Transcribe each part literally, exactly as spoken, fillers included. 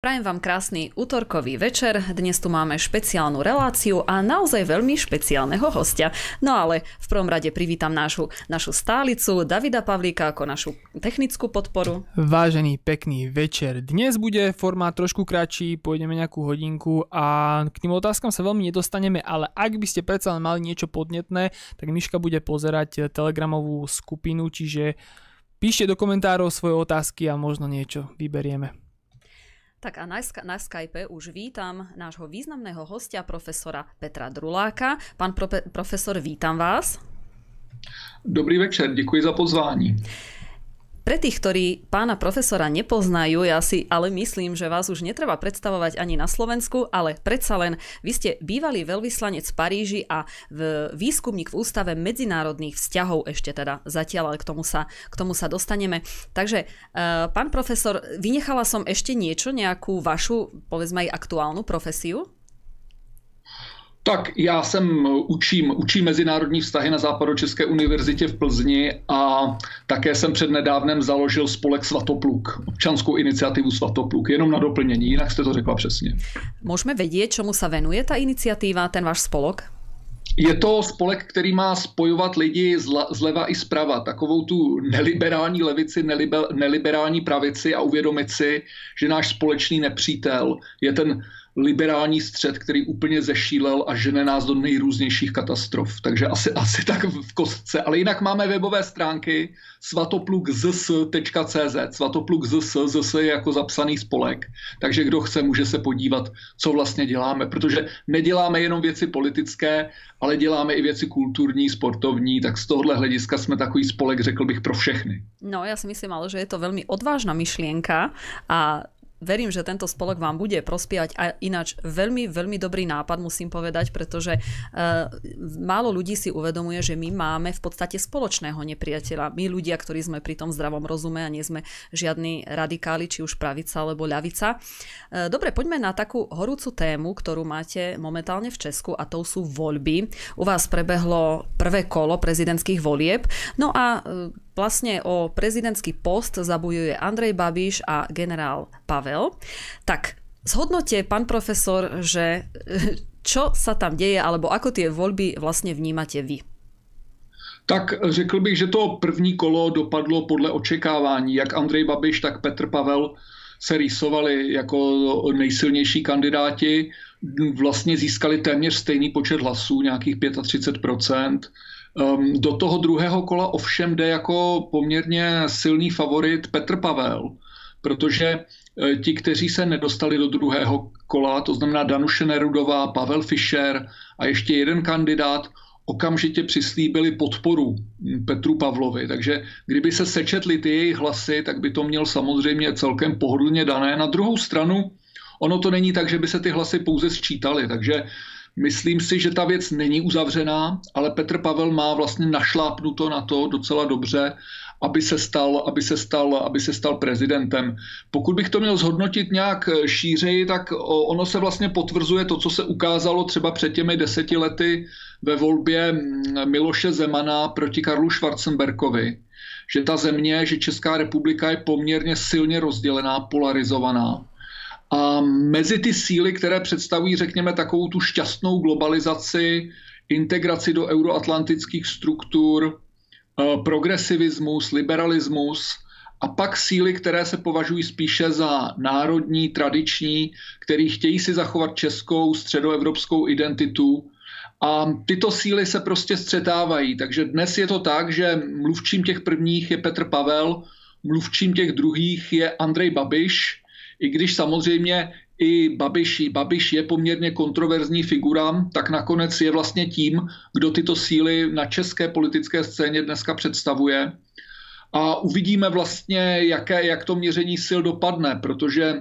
Prajem vám krásny útorkový večer, dnes tu máme špeciálnu reláciu a naozaj veľmi špeciálneho hostia. No ale v prvom rade privítam našu, našu stálicu Davida Pavlíka ako našu technickú podporu. Vážený pekný večer, dnes bude formát trošku kratší, pôjdeme nejakú hodinku a k tým otázkam sa veľmi nedostaneme, ale ak by ste predsa mali niečo podnetné, tak Miška bude pozerať telegramovú skupinu, čiže píšte do komentárov svoje otázky a možno niečo vyberieme. Tak a na, Sky- na Skype už vítam nášho významného hostia, profesora Petra Druláka. Pán prope- profesor, vítam vás. Dobrý večer, děkuji za pozvání. Pre tých, ktorí pána profesora nepoznajú, ja si ale myslím, že vás už netreba predstavovať ani na Slovensku, ale predsa len vy ste bývalý veľvyslanec v Paríži a v výskumník v Ústave medzinárodných vzťahov ešte teda zatiaľ, ale k tomu sa, k tomu sa dostaneme. Takže, pán profesor, vynechala som ešte niečo, nejakú vašu, povedzme aj aktuálnu profesiu? Tak já jsem učím, učím mezinárodní vztahy na Západočeské univerzitě v Plzni a také jsem přednedávnem založil spolek Svatopluk, občanskou iniciativu Svatopluk, jenom na doplnění, jinak jste to řekla přesně. Můžeme vědět, čemu se venuje ta iniciativa, ten váš spolok? Je to spolek, který má spojovat lidi zleva i zprava, takovou tu neliberální levici, neliber, neliberální pravici a uvědomit si, že náš společný nepřítel je ten liberální střed, který úplně zešílel a žene nás do nejrůznějších katastrof. Takže asi, asi tak v kostce. Ale jinak máme webové stránky svatopluk zet es tečka cé zet. Svatopluk zet es, zet es je jako zapsaný spolek. Takže kdo chce, může se podívat, co vlastně děláme. Protože neděláme jenom věci politické, ale děláme i věci kulturní, sportovní. Tak z tohohle hlediska jsme takový spolek, řekl bych, pro všechny. No, já si myslím, ale že je to velmi odvážná myšlienka a verím, že tento spolok vám bude prospievať a ináč veľmi, veľmi dobrý nápad, musím povedať, pretože e, málo ľudí si uvedomuje, že my máme v podstate spoločného nepriateľa. My ľudia, ktorí sme pri tom zdravom rozume a nie sme žiadni radikáli, či už pravica alebo ľavica. E, dobre, poďme na takú horúcu tému, ktorú máte momentálne v Česku a to sú voľby. U vás prebehlo prvé kolo prezidentských volieb. No a e, vlastne o prezidentský post zabojuje Andrej Babiš a generál Pavel. Tak zhodnote, pán profesor, že čo sa tam deje, alebo ako tie voľby vlastne vnímate vy? Tak řekl bych, že to první kolo dopadlo podle očekávání. Jak Andrej Babiš, tak Petr Pavel se rýsovali jako nejsilnější kandidáti. Vlastně získali téměř stejný počet hlasů, nějakých třicet pět procent. Do toho druhého kola ovšem jde jako poměrně silný favorit Petr Pavel, protože ti, kteří se nedostali do druhého kola, to znamená Danuše Nerudová, Pavel Fischer a ještě jeden kandidát, okamžitě přislíbili podporu Petru Pavlovi. Takže kdyby se sečetly ty jejich hlasy, tak by to měl samozřejmě celkem pohodlně dané. Na druhou stranu, ono to není tak, že by se ty hlasy pouze sčítaly, takže myslím si, že ta věc není uzavřená, ale Petr Pavel má vlastně našlápnuto na to docela dobře, aby se stal, aby se stal, aby se stal prezidentem. Pokud bych to měl zhodnotit nějak šířeji, tak ono se vlastně potvrzuje to, co se ukázalo třeba před těmi deseti lety ve volbě Miloše Zemana proti Karlu Schwarzenbergovi. Že ta země, že Česká republika je poměrně silně rozdělená, polarizovaná. A mezi ty síly, které představují, řekněme, takovou tu šťastnou globalizaci, integraci do euroatlantických struktur, progresivismus, liberalismus a pak síly, které se považují spíše za národní, tradiční, které chtějí si zachovat českou, středoevropskou identitu. A tyto síly se prostě střetávají. Takže dnes je to tak, že mluvčím těch prvních je Petr Pavel, mluvčím těch druhých je Andrej Babiš, i když samozřejmě i Babiš, Babiš je poměrně kontroverzní figura, tak nakonec je vlastně tím, kdo tyto síly na české politické scéně dneska představuje. A uvidíme vlastně, jaké, jak to měření sil dopadne, protože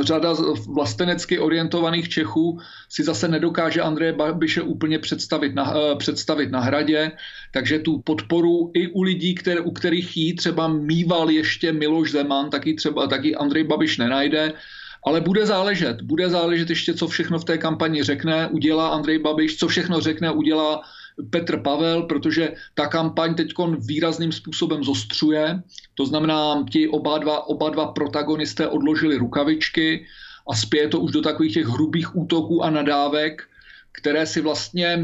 řada vlastenecky orientovaných Čechů si zase nedokáže Andreje Babiše úplně představit na, představit na hradě. Takže tu podporu i u lidí, které, u kterých jí třeba mýval ještě Miloš Zeman, tak ji třeba tak ji Andrej Babiš nenajde. Ale bude záležet. Bude záležet ještě, co všechno v té kampani řekne, udělá Andrej Babiš, co všechno řekne, udělá Petr Pavel, protože ta kampaň teďkon výrazným způsobem zostřuje. To znamená, ti oba dva, oba dva protagonisté odložili rukavičky a spěje to už do takových těch hrubých útoků a nadávek, které si vlastně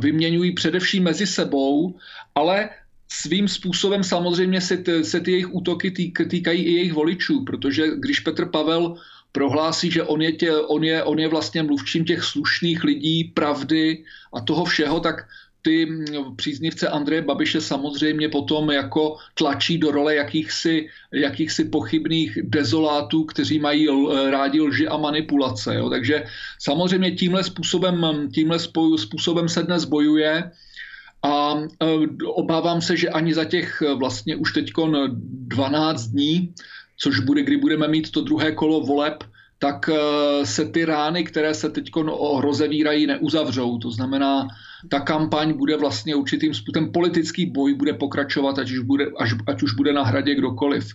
vyměňují především mezi sebou, ale svým způsobem samozřejmě se, t, se ty jejich útoky týk, týkají i jejich voličů, protože když Petr Pavel prohlásí, že on je, tě, on je, on je vlastně mluvčím těch slušných lidí, pravdy a toho všeho, tak ty příznivce Andreje Babiše samozřejmě potom jako tlačí do role jakýchsi, jakýchsi pochybných dezolátů, kteří mají rádi lži a manipulace. Jo. Takže samozřejmě tímhle způsobem, tímhle způsobem se dnes bojuje a obávám se, že ani za těch vlastně už teďkon dvanáct dní, což bude, kdy budeme mít to druhé kolo voleb, tak se ty rány, které se teď rozevírají, neuzavřou. To znamená, ta kampaň bude vlastně určitým způsobem, politický boj bude pokračovat, ať už bude, až, ať už bude na hradě kdokoliv.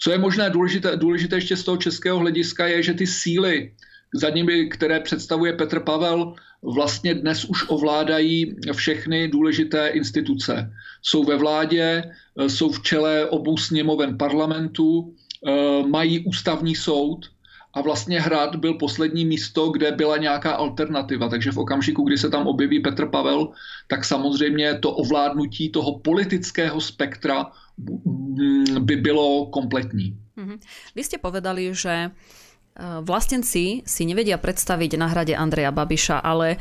Co je možná důležité, důležité ještě z toho českého hlediska, je, že ty síly, za nimi, které představuje Petr Pavel, vlastně dnes už ovládají všechny důležité instituce. Jsou ve vládě, jsou v čele obou sněmoven parlamentu, mají ústavní soud, a vlastně Hrad byl poslední místo, kde byla nějaká alternativa. Takže v okamžiku, kdy se tam objeví Petr Pavel, tak samozřejmě to ovládnutí toho politického spektra by bylo kompletní. Mm-hmm. Vy ste povedali, že vlastenci si nevedia predstaviť na Hrade Andreja Babiša, ale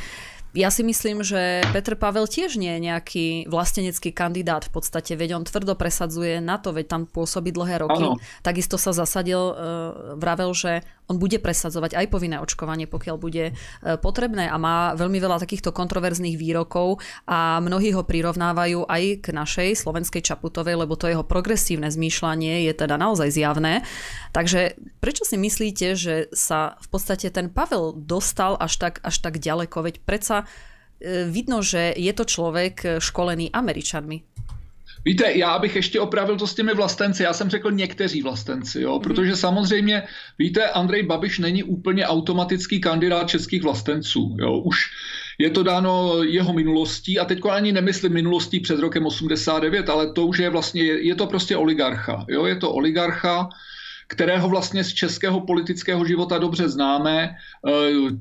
ja si myslím, že Petr Pavel tiež nie je nejaký vlastenecký kandidát v podstate, veď on tvrdo presadzuje NATO, veď tam pôsobí dlhé roky. Ano. Takisto sa zasadil, vravel, že on bude presadzovať aj povinné očkovanie, pokiaľ bude potrebné a má veľmi veľa takýchto kontroverzných výrokov a mnohí ho prirovnávajú aj k našej slovenskej Čaputovej, lebo to jeho progresívne zmýšľanie je teda naozaj zjavné. Takže prečo si myslíte, že sa v podstate ten Pavel dostal až tak, až tak ďaleko, veď predsa vidno, že je to človek školený Američanmi. Víte, já bych ještě opravil to s těmi vlastenci. Já jsem řekl někteří vlastenci, jo? Protože samozřejmě, víte, Andrej Babiš není úplně automatický kandidát českých vlastenců. Jo? Už je to dáno jeho minulostí a teďko ani nemyslím minulostí před rokem osmdesát devět, ale to už je vlastně, je to prostě oligarcha. Jo? Je to oligarcha, kterého vlastně z českého politického života dobře známe.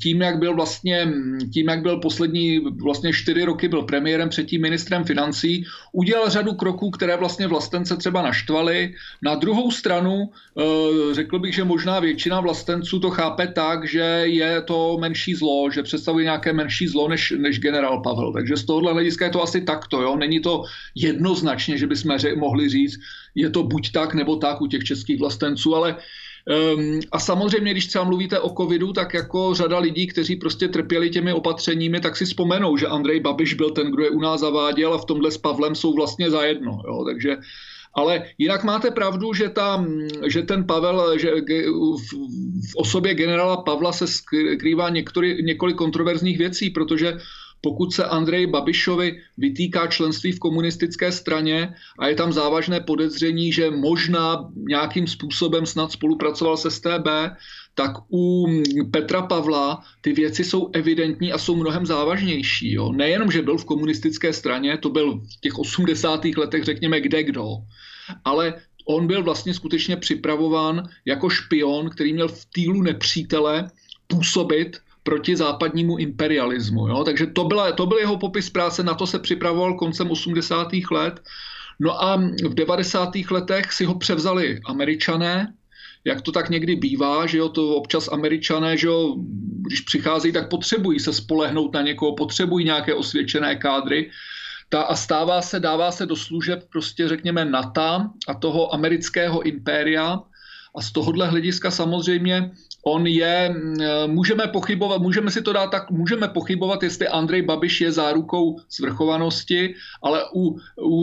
Tím, jak byl vlastně, tím, jak byl poslední vlastně čtyři roky byl premiérem, předtím ministrem financí, udělal řadu kroků, které vlastně vlastence třeba naštvaly. Na druhou stranu řekl bych, že možná většina vlastenců to chápe tak, že je to menší zlo, že představuje nějaké menší zlo než, než generál Pavel. Takže z tohohle hlediska je to asi takto. Jo? Není to jednoznačně, že bychom ře- mohli říct, je to buď tak, nebo tak u těch českých vlastenců, ale um, a samozřejmě, když třeba mluvíte o covidu, tak jako řada lidí, kteří prostě trpěli těmi opatřeními, tak si vzpomenou, že Andrej Babiš byl ten, kdo je u nás zaváděl a v tomhle s Pavlem jsou vlastně zajedno, jo, takže ale jinak máte pravdu, že, ta, že ten Pavel, že v, v osobě generála Pavla se skrývá některý, několik kontroverzních věcí, protože pokud se Andreji Babišovi vytýká členství v komunistické straně a je tam závažné podezření, že možná nějakým způsobem snad spolupracoval s S T B, tak u Petra Pavla ty věci jsou evidentní a jsou mnohem závažnější. Jo? Nejenom, že byl v komunistické straně, to byl v těch osmdesátých letech, řekněme, kdekdo, ale on byl vlastně skutečně připravován jako špion, který měl v týlu nepřítele působit proti západnímu imperialismu. Jo? Takže to, byla, to byl jeho popis práce, na to se připravoval koncem osmdesátých let. No a v devadesátých letech si ho převzali Američané, jak to tak někdy bývá, že jo, to občas Američané, že jo, když přicházejí, tak potřebují se spolehnout na někoho, potřebují nějaké osvědčené kádry. Ta a stává se, dává se do služeb prostě řekněme NATO a toho amerického impéria. A z tohohle hlediska samozřejmě on je, můžeme pochybovat, můžeme si to dát tak, můžeme pochybovat, jestli Andrej Babiš je zárukou svrchovanosti, ale u, u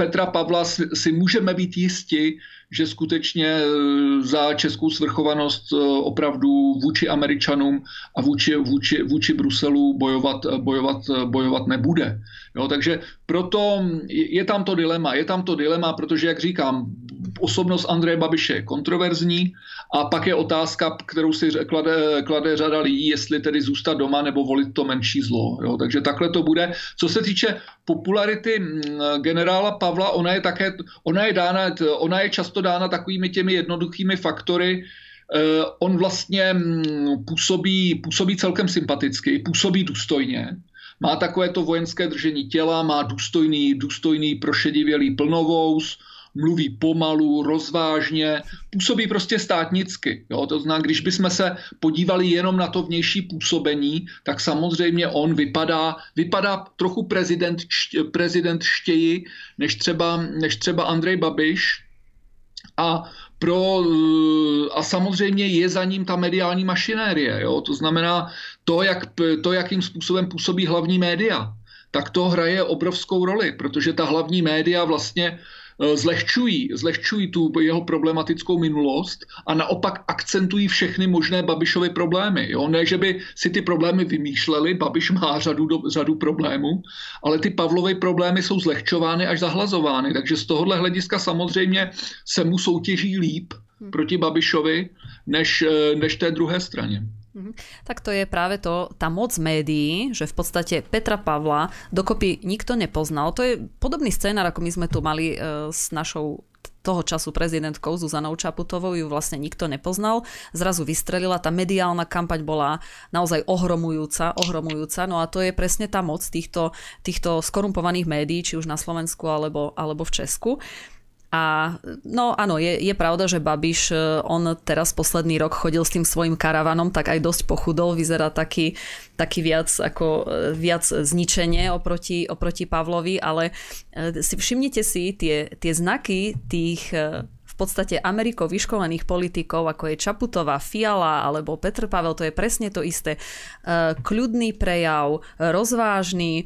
Petra Pavla si, si můžeme být jisti, že skutečně za českou svrchovanost opravdu vůči Američanům a vůči, vůči, vůči Bruselu bojovat, bojovat, bojovat nebude. Jo, takže proto je tam to dilema, je tam to dilema, protože jak říkám, osobnost Andreje Babiše je kontroverzní a pak je otázka, kterou si klade, klade řada lidí, jestli tedy zůstat doma nebo volit to menší zlo. Jo, takže takhle to bude. Co se týče popularity generála Pavla, ona je také, ona je dána, ona je často dána takovými těmi jednoduchými faktory, on vlastně působí, působí celkem sympaticky, působí důstojně. Má takové to vojenské držení těla, má důstojný, důstojný prošedivělý plnovous, mluví pomalu, rozvážně, působí prostě státnicky. Jo? To znamená, když bychom se podívali jenom na to vnější působení, tak samozřejmě on vypadá, vypadá trochu prezident, prezidentštěji než třeba, než třeba Andrej Babiš. A, pro, a samozřejmě je za ním ta mediální mašinérie. Jo? To znamená to, jak, to, jakým způsobem působí hlavní média. Tak to hraje obrovskou roli, protože ta hlavní média vlastně zlehčují, zlehčují tu jeho problematickou minulost a naopak akcentují všechny možné Babišovy problémy. Jo? Ne, že by si ty problémy vymýšleli, Babiš má řadu, do, řadu problémů, ale ty Pavlovy problémy jsou zlehčovány až zahlazovány. Takže z tohohle hlediska samozřejmě se mu soutěží líp hmm. proti Babišovi než, než té druhé straně. Tak to je práve to, tá moc médií, že v podstate Petra Pavla dokopy nikto nepoznal. To je podobný scénar, ako my sme tu mali s našou toho času prezidentkou Zuzanou Čaputovou, ju vlastne nikto nepoznal. Zrazu vystrelila, tá mediálna kampaň bola naozaj ohromujúca, ohromujúca. No a to je presne tá moc týchto, týchto skorumpovaných médií, či už na Slovensku alebo, alebo v Česku. A no áno, je, je pravda, že Babiš, on teraz posledný rok chodil s tým svojím karavanom, tak aj dosť pochudol, vyzerá taký, taký viac, ako, viac zničenie oproti, oproti Pavlovi, ale si všimnite si tie, tie znaky tých v podstate Amerikou vyškolených politikov, ako je Čaputová, Fiala alebo Petr Pavel, to je presne to isté. Kľudný prejav, rozvážny,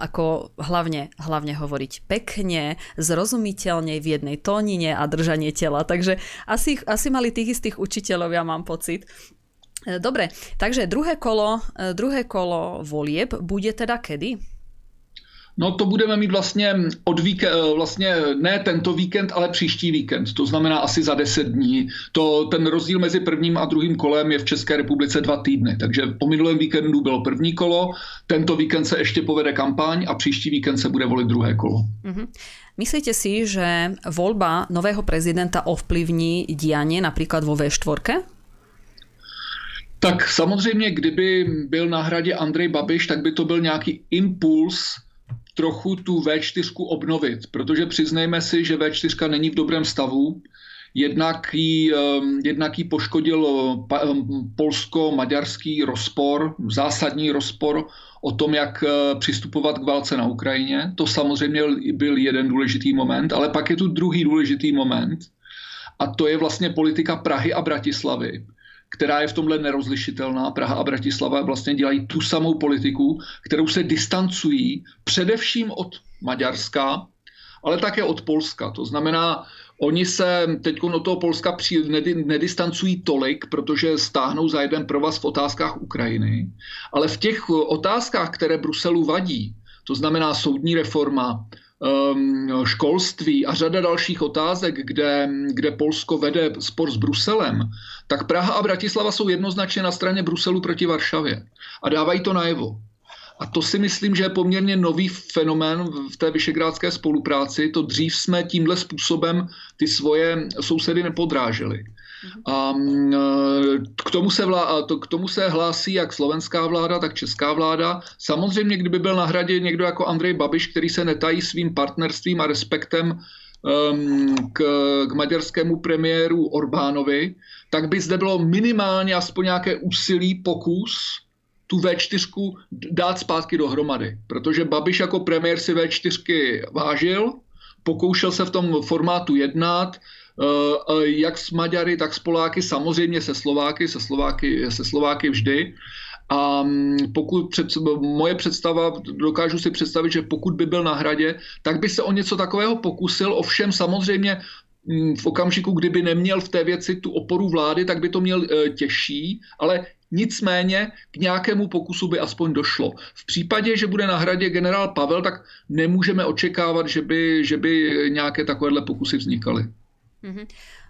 ako hlavne, hlavne hovoriť pekne, zrozumiteľne, v jednej tónine a držanie tela. Takže asi, asi mali tých istých učiteľov, ja mám pocit. Dobre, takže druhé kolo, druhé kolo volieb bude teda kedy? No to budeme mít vlastně, od víke, vlastně ne tento víkend, ale příští víkend. To znamená asi za deset dní. To, ten rozdíl mezi prvním a druhým kolem je v České republice dva týdny. Takže po minulém víkendu bylo první kolo, tento víkend se ještě povede kampaň a příští víkend se bude volit druhé kolo. Mm-hmm. Myslíte si, že voľba nového prezidenta ovplyvní dianie napríklad vo vé štyri? Tak samozřejmě, kdyby byl na hradě Andrej Babiš, tak by to byl nějaký impuls trochu tu vé štyri obnovit, protože přiznejme si, že vé štyri není v dobrém stavu. Jednak jí, jednak jí poškodil polsko-maďarský rozpor, zásadní rozpor o tom, jak přistupovat k válce na Ukrajině. To samozřejmě byl jeden důležitý moment, ale pak je tu druhý důležitý moment a to je vlastně politika Prahy a Bratislavy, která je v tomhle nerozlišitelná. Praha a Bratislava vlastně dělají tu samou politiku, kterou se distancují především od Maďarska, ale také od Polska. To znamená, oni se teď od toho Polska nedistancují tolik, protože stáhnou za jeden provaz v otázkách Ukrajiny. Ale v těch otázkách, které Bruselu vadí, to znamená soudní reforma, školství a řada dalších otázek, kde, kde Polsko vede spor s Bruselem, tak Praha a Bratislava jsou jednoznačně na straně Bruselu proti Varšavě a dávají to najevo. A to si myslím, že je poměrně nový fenomén v té visegrádské spolupráci. To dřív jsme tímhle způsobem ty svoje sousedy nepodráželi. A k tomu, se vlá, k tomu se hlásí jak slovenská vláda, tak česká vláda. Samozřejmě, kdyby byl na hradě někdo jako Andrej Babiš, který se netají svým partnerstvím a respektem k, k maďarskému premiéru Orbánovi, tak by zde bylo minimálně aspoň nějaké úsilí, pokus tu vé štyri dát zpátky dohromady. Protože Babiš jako premiér si vé štyri vážil, pokoušel se v tom formátu jednat, jak s Maďary, tak s Poláky, samozřejmě se Slováky, se Slováky, se Slováky vždy. A pokud před, moje představa, dokážu si představit, že pokud by byl na hradě, tak by se o něco takového pokusil, ovšem samozřejmě v okamžiku, kdyby neměl v té věci tu oporu vlády, tak by to měl těžší, ale nicméně k nějakému pokusu by aspoň došlo. V případě, že bude na hradě generál Pavel, tak nemůžeme očekávat, že by, že by nějaké takovéhle pokusy vznikaly. Mm-hmm.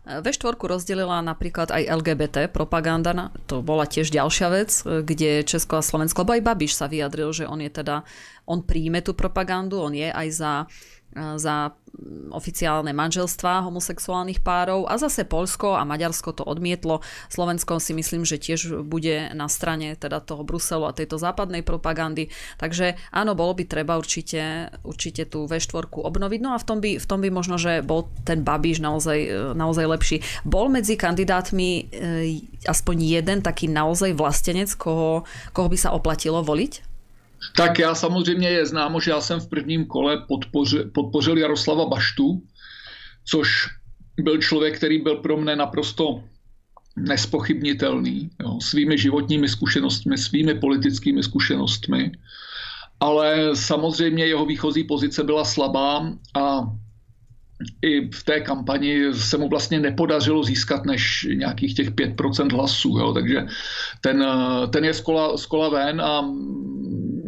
vé štyri rozdelila napríklad aj el gé bé té propaganda, na, to bola tiež ďalšia vec, kde Česko a Slovensko, lebo aj Babiš sa vyjadril, že on je teda, on príjme tú propagandu, on je aj za, za oficiálne manželstvá homosexuálnych párov a zase Poľsko a Maďarsko to odmietlo. Slovensko si myslím, že tiež bude na strane teda toho Bruselu a tejto západnej propagandy. Takže áno, bolo by treba určite, určite tú vé štyri obnoviť. No a v tom by, v tom by možno, že bol ten Babiš naozaj, naozaj lepší. Bol medzi kandidátmi aspoň jeden taký naozaj vlastenec, koho, koho by sa oplatilo voliť? Tak já samozřejmě je známo, že já jsem v prvním kole podpořil, podpořil Jaroslava Baštu, což byl člověk, který byl pro mne naprosto nespochybnitelný, jo, svými životními zkušenostmi, svými politickými zkušenostmi. Ale samozřejmě jeho výchozí pozice byla slabá a i v té kampani se mu vlastně nepodařilo získat než nějakých těch pět procent hlasů. Jo. Takže ten, ten je z kola, z kola ven a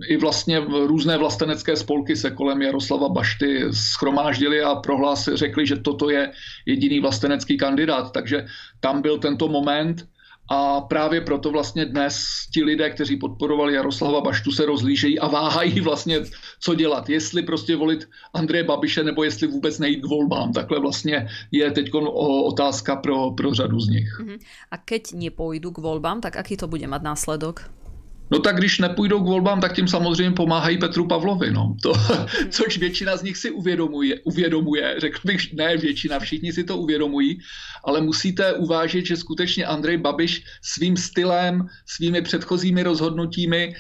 i vlastně různé vlastenecké spolky se kolem Jaroslava Bašty schromáždili a prohlásili, řekli, že toto je jediný vlastenecký kandidát. Takže tam byl tento moment a právě proto vlastně dnes ti lidé, kteří podporovali Jaroslava Baštu, se rozhlížejí a váhají vlastně, co dělat. Jestli prostě volit Andreje Babiše, nebo jestli vůbec nejít k volbám. Takhle vlastně je teď otázka pro, pro řadu z nich. A keď nepůjdu k volbám, tak aký to bude mít následok? No tak když nepůjdou k volbám, tak tím samozřejmě pomáhají Petru Pavlovi, no. To, což většina z nich si uvědomuje, uvědomuje, řekl bych, ne většina, všichni si to uvědomují, ale musíte uvážit, že skutečně Andrej Babiš svým stylem, svými předchozími rozhodnutími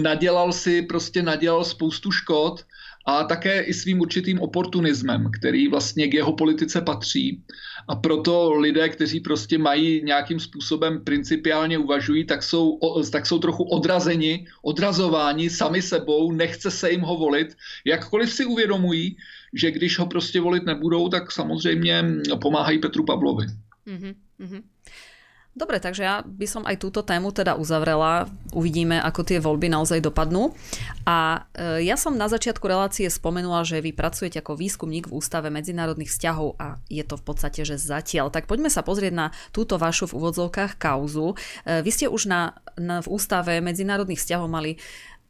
nadělal si, prostě nadělal spoustu škod a také i svým určitým oportunismem, který vlastně k jeho politice patří. A proto lidé, kteří prostě mají nějakým způsobem principiálně uvažují, tak jsou, tak jsou trochu odrazeni, odrazováni sami sebou, nechce se jim ho volit. Jakkoliv si uvědomují, že když ho prostě volit nebudou, tak samozřejmě pomáhají Petru Pavlovi. Mm-hmm, mm-hmm. Dobre, takže ja by som aj túto tému teda uzavrela. Uvidíme, ako tie voľby naozaj dopadnú. A ja som na začiatku relácie spomenula, že vy pracujete ako výskumník v Ústave medzinárodných vzťahov a je to v podstate, že zatiaľ. Tak poďme sa pozrieť na túto vašu v úvodzovkách kauzu. Vy ste už na, na, v Ústave medzinárodných vzťahov mali,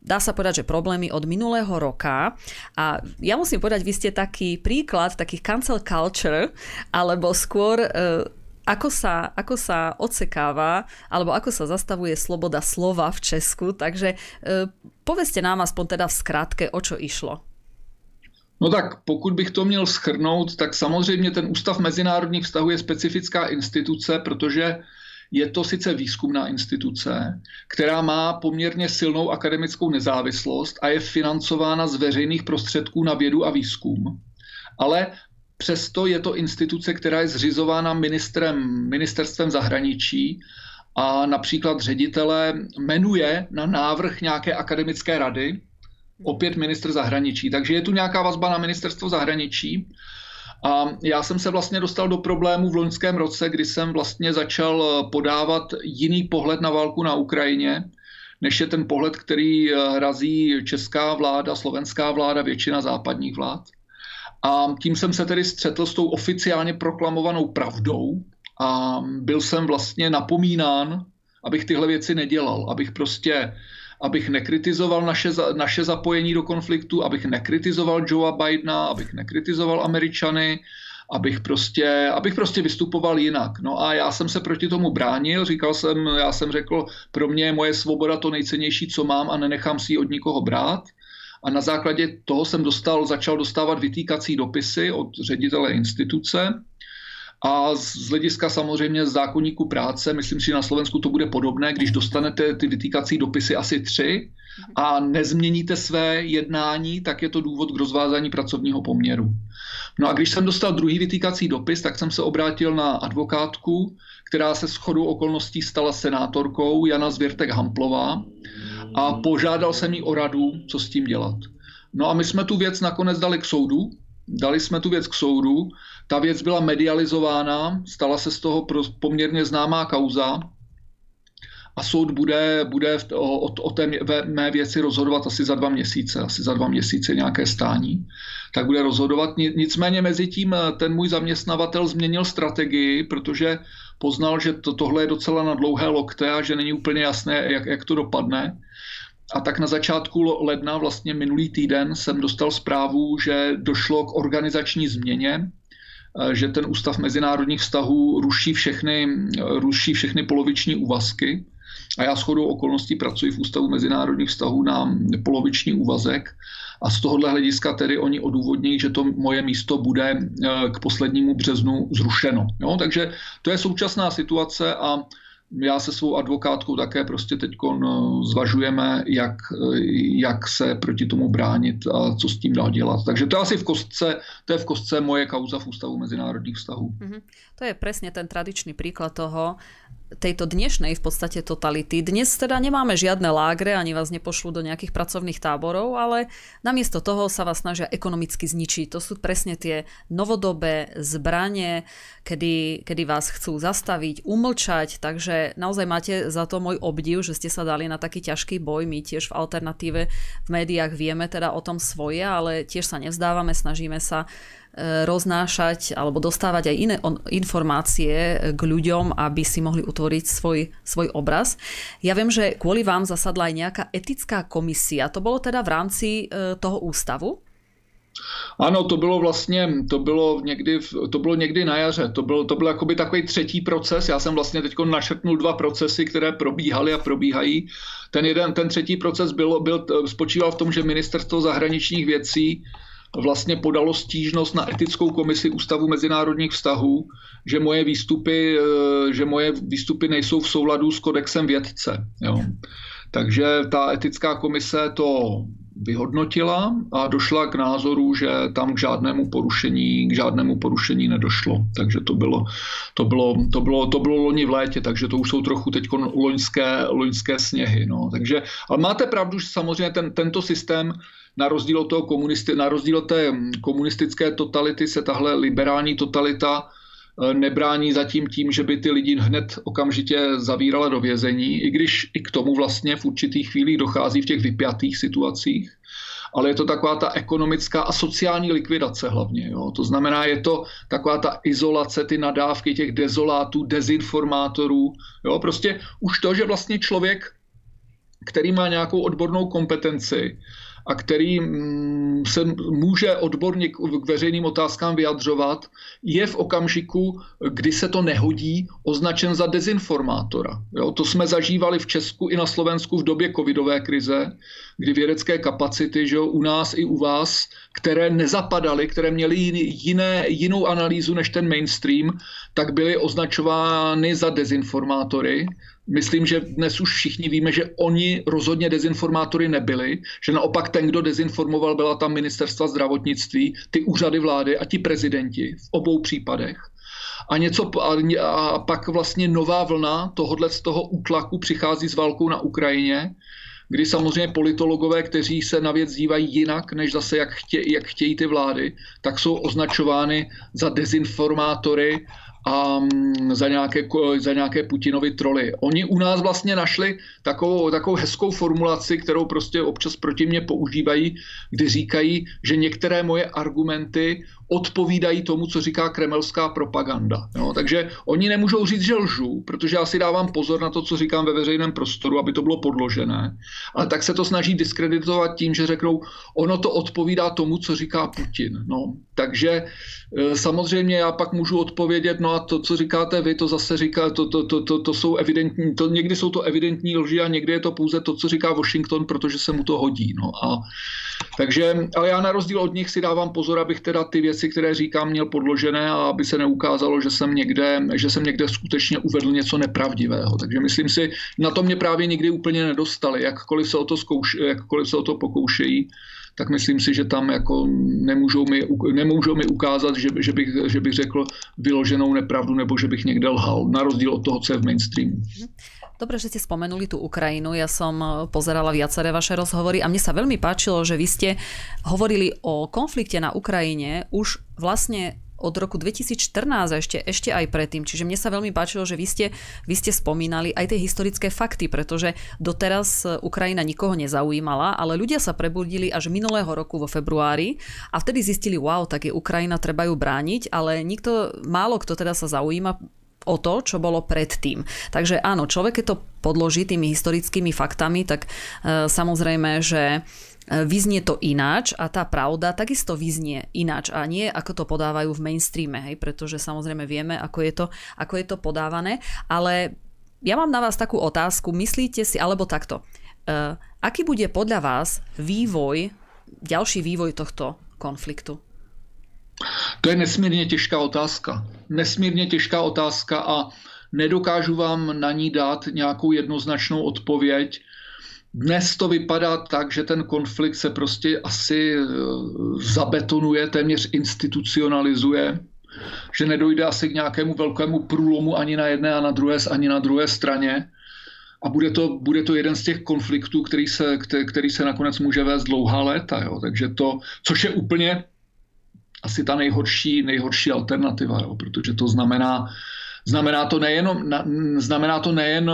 dá sa povedať, že problémy od minulého roka. A ja musím povedať, vy ste taký príklad, taký cancel culture, alebo skôr... Ako sa, ako sa odsekáva, alebo ako sa zastavuje sloboda slova v Česku, takže e, povedzte nám aspoň teda v skratke, o čo išlo. No tak, pokud bych to měl shrnout, tak samozřejmě ten Ústav mezinárodních vztahů je specifická instituce, protože je to sice výzkumná instituce, která má poměrně silnou akademickou nezávislost a je financována z veřejných prostředků na vědu a výzkum. Ale přesto je to instituce, která je zřizována ministrem, ministerstvem zahraničí a například ředitele jmenuje na návrh nějaké akademické rady opět ministr zahraničí. Takže je tu nějaká vazba na ministerstvo zahraničí. A já jsem se vlastně dostal do problémů v loňském roce, kdy jsem vlastně začal podávat jiný pohled na válku na Ukrajině, než je ten pohled, který razí česká vláda, slovenská vláda, většina západních vlád. A tím jsem se tedy střetl s tou oficiálně proklamovanou pravdou a byl jsem vlastně napomínán, abych tyhle věci nedělal, abych prostě, abych nekritizoval naše, naše zapojení do konfliktu, abych nekritizoval Joea Bidena, abych nekritizoval Američany, abych prostě, abych prostě vystupoval jinak. No a já jsem se proti tomu bránil, říkal jsem, já jsem řekl, pro mě je moje svoboda to nejcennější, co mám a nenechám si ji od nikoho brát. A na základě toho jsem dostal, začal dostávat vytýkací dopisy od ředitele instituce a z hlediska samozřejmě zákoníku práce, myslím si, že na Slovensku to bude podobné, když dostanete ty vytýkací dopisy asi tři a nezměníte své jednání, tak je to důvod k rozvázání pracovního poměru. No a když jsem dostal druhý vytýkací dopis, tak jsem se obrátil na advokátku, která se shodou okolností stala senátorkou, Jana Zvěřina-Hamplová, a požádal jsem jí o radu, co s tím dělat. No a my jsme tu věc nakonec dali k soudu. Dali jsme tu věc k soudu. Ta věc byla medializována, stala se z toho poměrně známá kauza. a soud bude, bude o, o, o té mé věci rozhodovat asi za dva měsíce, asi za dva měsíce nějaké stání, tak bude rozhodovat. Nicméně mezi tím ten můj zaměstnavatel změnil strategii, protože poznal, že to, tohle je docela na dlouhé lokte a že není úplně jasné, jak, jak to dopadne. A tak na začátku ledna, vlastně minulý týden, jsem dostal zprávu, že došlo k organizační změně, že ten Ústav mezinárodních vztahů ruší všechny, ruší všechny poloviční úvazky. A já shodou okolností pracuji v Ústavu mezinárodních vztahů na poloviční úvazek. A z tohohle hlediska tedy oni odůvodní, že to moje místo bude k poslednímu březnu zrušeno. Jo? Takže to je současná situace a já se svou advokátkou také prostě teď zvažujeme, jak, jak se proti tomu bránit a co s tím dál dělat. Takže to je asi v kostce, to je v kostce moje kauza v Ústavu mezinárodních vztahů. Mm-hmm. To je presne ten tradičný príklad toho, tejto dnešnej v podstate totality. Dnes teda nemáme žiadne lágre, ani vás nepošlú do nejakých pracovných táborov, ale namiesto toho sa vás snažia ekonomicky zničiť. To sú presne tie novodobé zbranie, kedy, kedy vás chcú zastaviť, umlčať, takže naozaj máte za to môj obdiv, že ste sa dali na taký ťažký boj. My tiež v Alternatíve v médiách vieme teda o tom svoje, ale tiež sa nevzdávame, snažíme sa roznášať alebo dostávať aj iné informácie k ľuďom, aby si mohli utvoriť svoj, svoj obraz. Ja viem, že kvôli vám zasadla aj nejaká etická komisia. To bolo teda v rámci toho ústavu? Ano, to bylo vlastně, to bylo někdy, to bylo někdy na jaře, to byl, to byl jakoby takový třetí proces, já jsem vlastně teď našrtnul dva procesy, které probíhaly a probíhají. Ten jeden, ten třetí proces byl, byl, spočíval v tom, že ministerstvo zahraničních věcí vlastně podalo stížnost na etickou komisi Ústavu mezinárodních vztahů, že moje výstupy, že moje výstupy nejsou v souladu s kodexem vědce. Jo. Takže ta etická komise to vyhodnotila a došla k názoru, že tam k žádnému porušení, k žádnému porušení nedošlo. Takže to bylo, to bylo, to bylo, to bylo loni v létě, takže to už jsou trochu teď loňské, loňské sněhy. No. Takže, ale máte pravdu, že samozřejmě ten, tento systém, na rozdíl od toho komunisti, na rozdíl od té komunistické totality, se tahle liberální totalita nebrání zatím tím, že by ty lidi hned okamžitě zavírala do vězení, i když i k tomu vlastně v určitých chvílích dochází v těch vypjatých situacích. Ale je to taková ta ekonomická a sociální likvidace hlavně. Jo? To znamená, je to taková ta izolace, ty nadávky těch dezolátů, dezinformátorů. Jo? Prostě už to, že vlastně člověk, který má nějakou odbornou kompetenci a který se může odborně k veřejným otázkám vyjadřovat, je v okamžiku, kdy se to nehodí, označen za dezinformátora. Jo, to jsme zažívali v Česku i na Slovensku v době covidové krize, kdy vědecké kapacity, že jo, u nás i u vás, které nezapadaly, které měly jiné, jinou analýzu než ten mainstream, tak byly označovány za dezinformátory. Myslím, že dnes už všichni víme, že oni rozhodně dezinformátory nebyli, že naopak ten, kdo dezinformoval, byla tam ministerstva zdravotnictví, ty úřady vlády a ti prezidenti v obou případech. A, něco, a, a pak vlastně nová vlna tohodle z toho útlaku přichází s válkou na Ukrajině, kdy samozřejmě politologové, kteří se na věc dívají jinak, než zase jak, chtě, jak chtějí ty vlády, tak jsou označovány za dezinformátory a za nějaké, za nějaké Putinovy troly. Oni u nás vlastně našli takovou, takovou hezkou formulaci, kterou prostě občas proti mě používají, kdy říkají, že některé moje argumenty odpovídají tomu, co říká kremelská propaganda. No, takže oni nemůžou říct, že lžu, protože já si dávám pozor na to, co říkám ve veřejném prostoru, aby to bylo podložené. Ale tak se to snaží diskreditovat tím, že řeknou, ono to odpovídá tomu, co říká Putin. No, takže samozřejmě já pak můžu odpovědět, no a to, co říkáte vy, to zase říká, to, to, to, to, to jsou evidentní, to, někdy jsou to evidentní lži a někdy je to pouze to, co říká Washington, protože se mu to hodí. No, a, takže, ale já na rozdíl od nich si dávám pozor, abych teda ty věci, které říkám, měl podložené a aby se neukázalo, že jsem někde, že jsem někde skutečně uvedl něco nepravdivého. Takže myslím si, na to mě právě nikdy úplně nedostali. Jakkoliv se o to, zkouš, jakkoliv se o to pokoušejí, tak myslím si, že tam jako nemůžou, mi, nemůžou mi ukázat, že, že, bych, že bych řekl vyloženou nepravdu nebo že bych někde lhal, na rozdíl od toho, co je v mainstreamu. Dobre, že ste spomenuli tú Ukrajinu. Ja som pozerala viaceré vaše rozhovory a mne sa veľmi páčilo, že vy ste hovorili o konflikte na Ukrajine už vlastne od roku dvetisícštrnásť a ešte, ešte aj predtým. Čiže mne sa veľmi páčilo, že vy ste, vy ste spomínali aj tie historické fakty, pretože doteraz Ukrajina nikoho nezaujímala, ale ľudia sa prebudili až minulého roku vo februári a vtedy zistili, wow, tak je Ukrajina, treba ju brániť, ale nikto, málo kto teda sa zaujíma o to, čo bolo predtým. Takže áno, človek, keď to podloží tými historickými faktami, tak e, samozrejme, že vyznie to ináč a tá pravda takisto vyznie ináč a nie ako to podávajú v mainstreame, hej, pretože samozrejme vieme, ako je to, ako je to podávané, ale ja mám na vás takú otázku, myslíte si, alebo takto, e, aký bude podľa vás vývoj, ďalší vývoj tohto konfliktu? To je nesmírně těžká otázka. Nesmírně těžká otázka a nedokážu vám na ní dát nějakou jednoznačnou odpověď. Dnes to vypadá tak, že ten konflikt se prostě asi zabetonuje, téměř institucionalizuje, že nedojde asi k nějakému velkému průlomu ani na jedné a na druhé, ani na druhé straně. A bude to, bude to jeden z těch konfliktů, který se, který se nakonec může vést dlouhá léta. Jo? Takže to, což je úplně asi ta nejhorší, nejhorší alternativa, jo, protože to znamená, znamená to nejenom, znamená to nejen,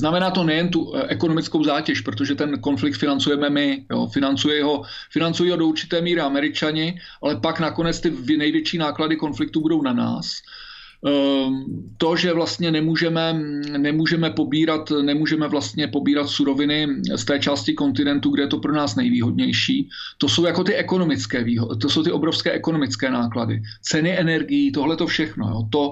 znamená to nejen tu ekonomickou zátěž, protože ten konflikt financujeme my, jo, financuje ho, financují ho do určité míry Američani, ale pak nakonec ty největší náklady konfliktu budou na nás. To, že vlastně nemůžeme, nemůžeme, pobírat, nemůžeme vlastně pobírat suroviny z té části kontinentu, kde je to pro nás nejvýhodnější, to jsou jako ty ekonomické výhody, to jsou ty obrovské ekonomické náklady. Ceny energií, tohle to všechno. Jo. To,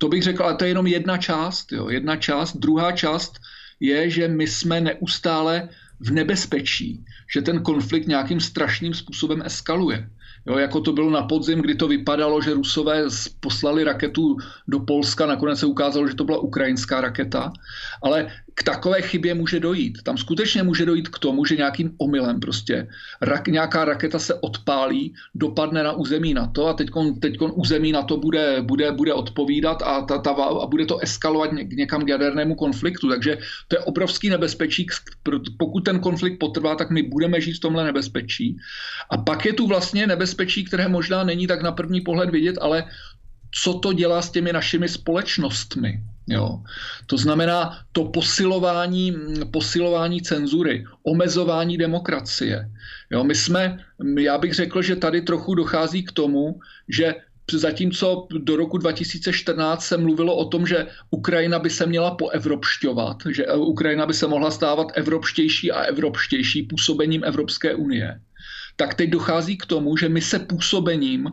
to bych řekl, ale to je jenom jedna část. Jo. Jedna část. Druhá část je, že my jsme neustále v nebezpečí, že ten konflikt nějakým strašným způsobem eskaluje. Jo, jako to bylo na podzim, kdy to vypadalo, že Rusové poslali raketu do Polska, nakonec se ukázalo, že to byla ukrajinská raketa, ale k takové chybě může dojít. Tam skutečně může dojít k tomu, že nějakým omylem prostě rak, nějaká raketa se odpálí, dopadne na území NATO a teďkon, teďkon území NATO bude, bude, bude odpovídat a, ta, ta, a bude to eskalovat někam k jadernému konfliktu. Takže to je obrovský nebezpečí. Pokud ten konflikt potrvá, tak my budeme žít v tomhle nebezpečí. A pak je tu vlastně nebezpečí, které možná není tak na první pohled vidět, ale co to dělá s těmi našimi společnostmi. Jo. To znamená to posilování, posilování cenzury, omezování demokracie. Jo, my jsme, já bych řekl, že tady trochu dochází k tomu, že zatímco do roku dva tisíce čtrnáct se mluvilo o tom, že Ukrajina by se měla poevropšťovat, že Ukrajina by se mohla stávat evropštější a evropštější působením Evropské unie, tak teď dochází k tomu, že my se působením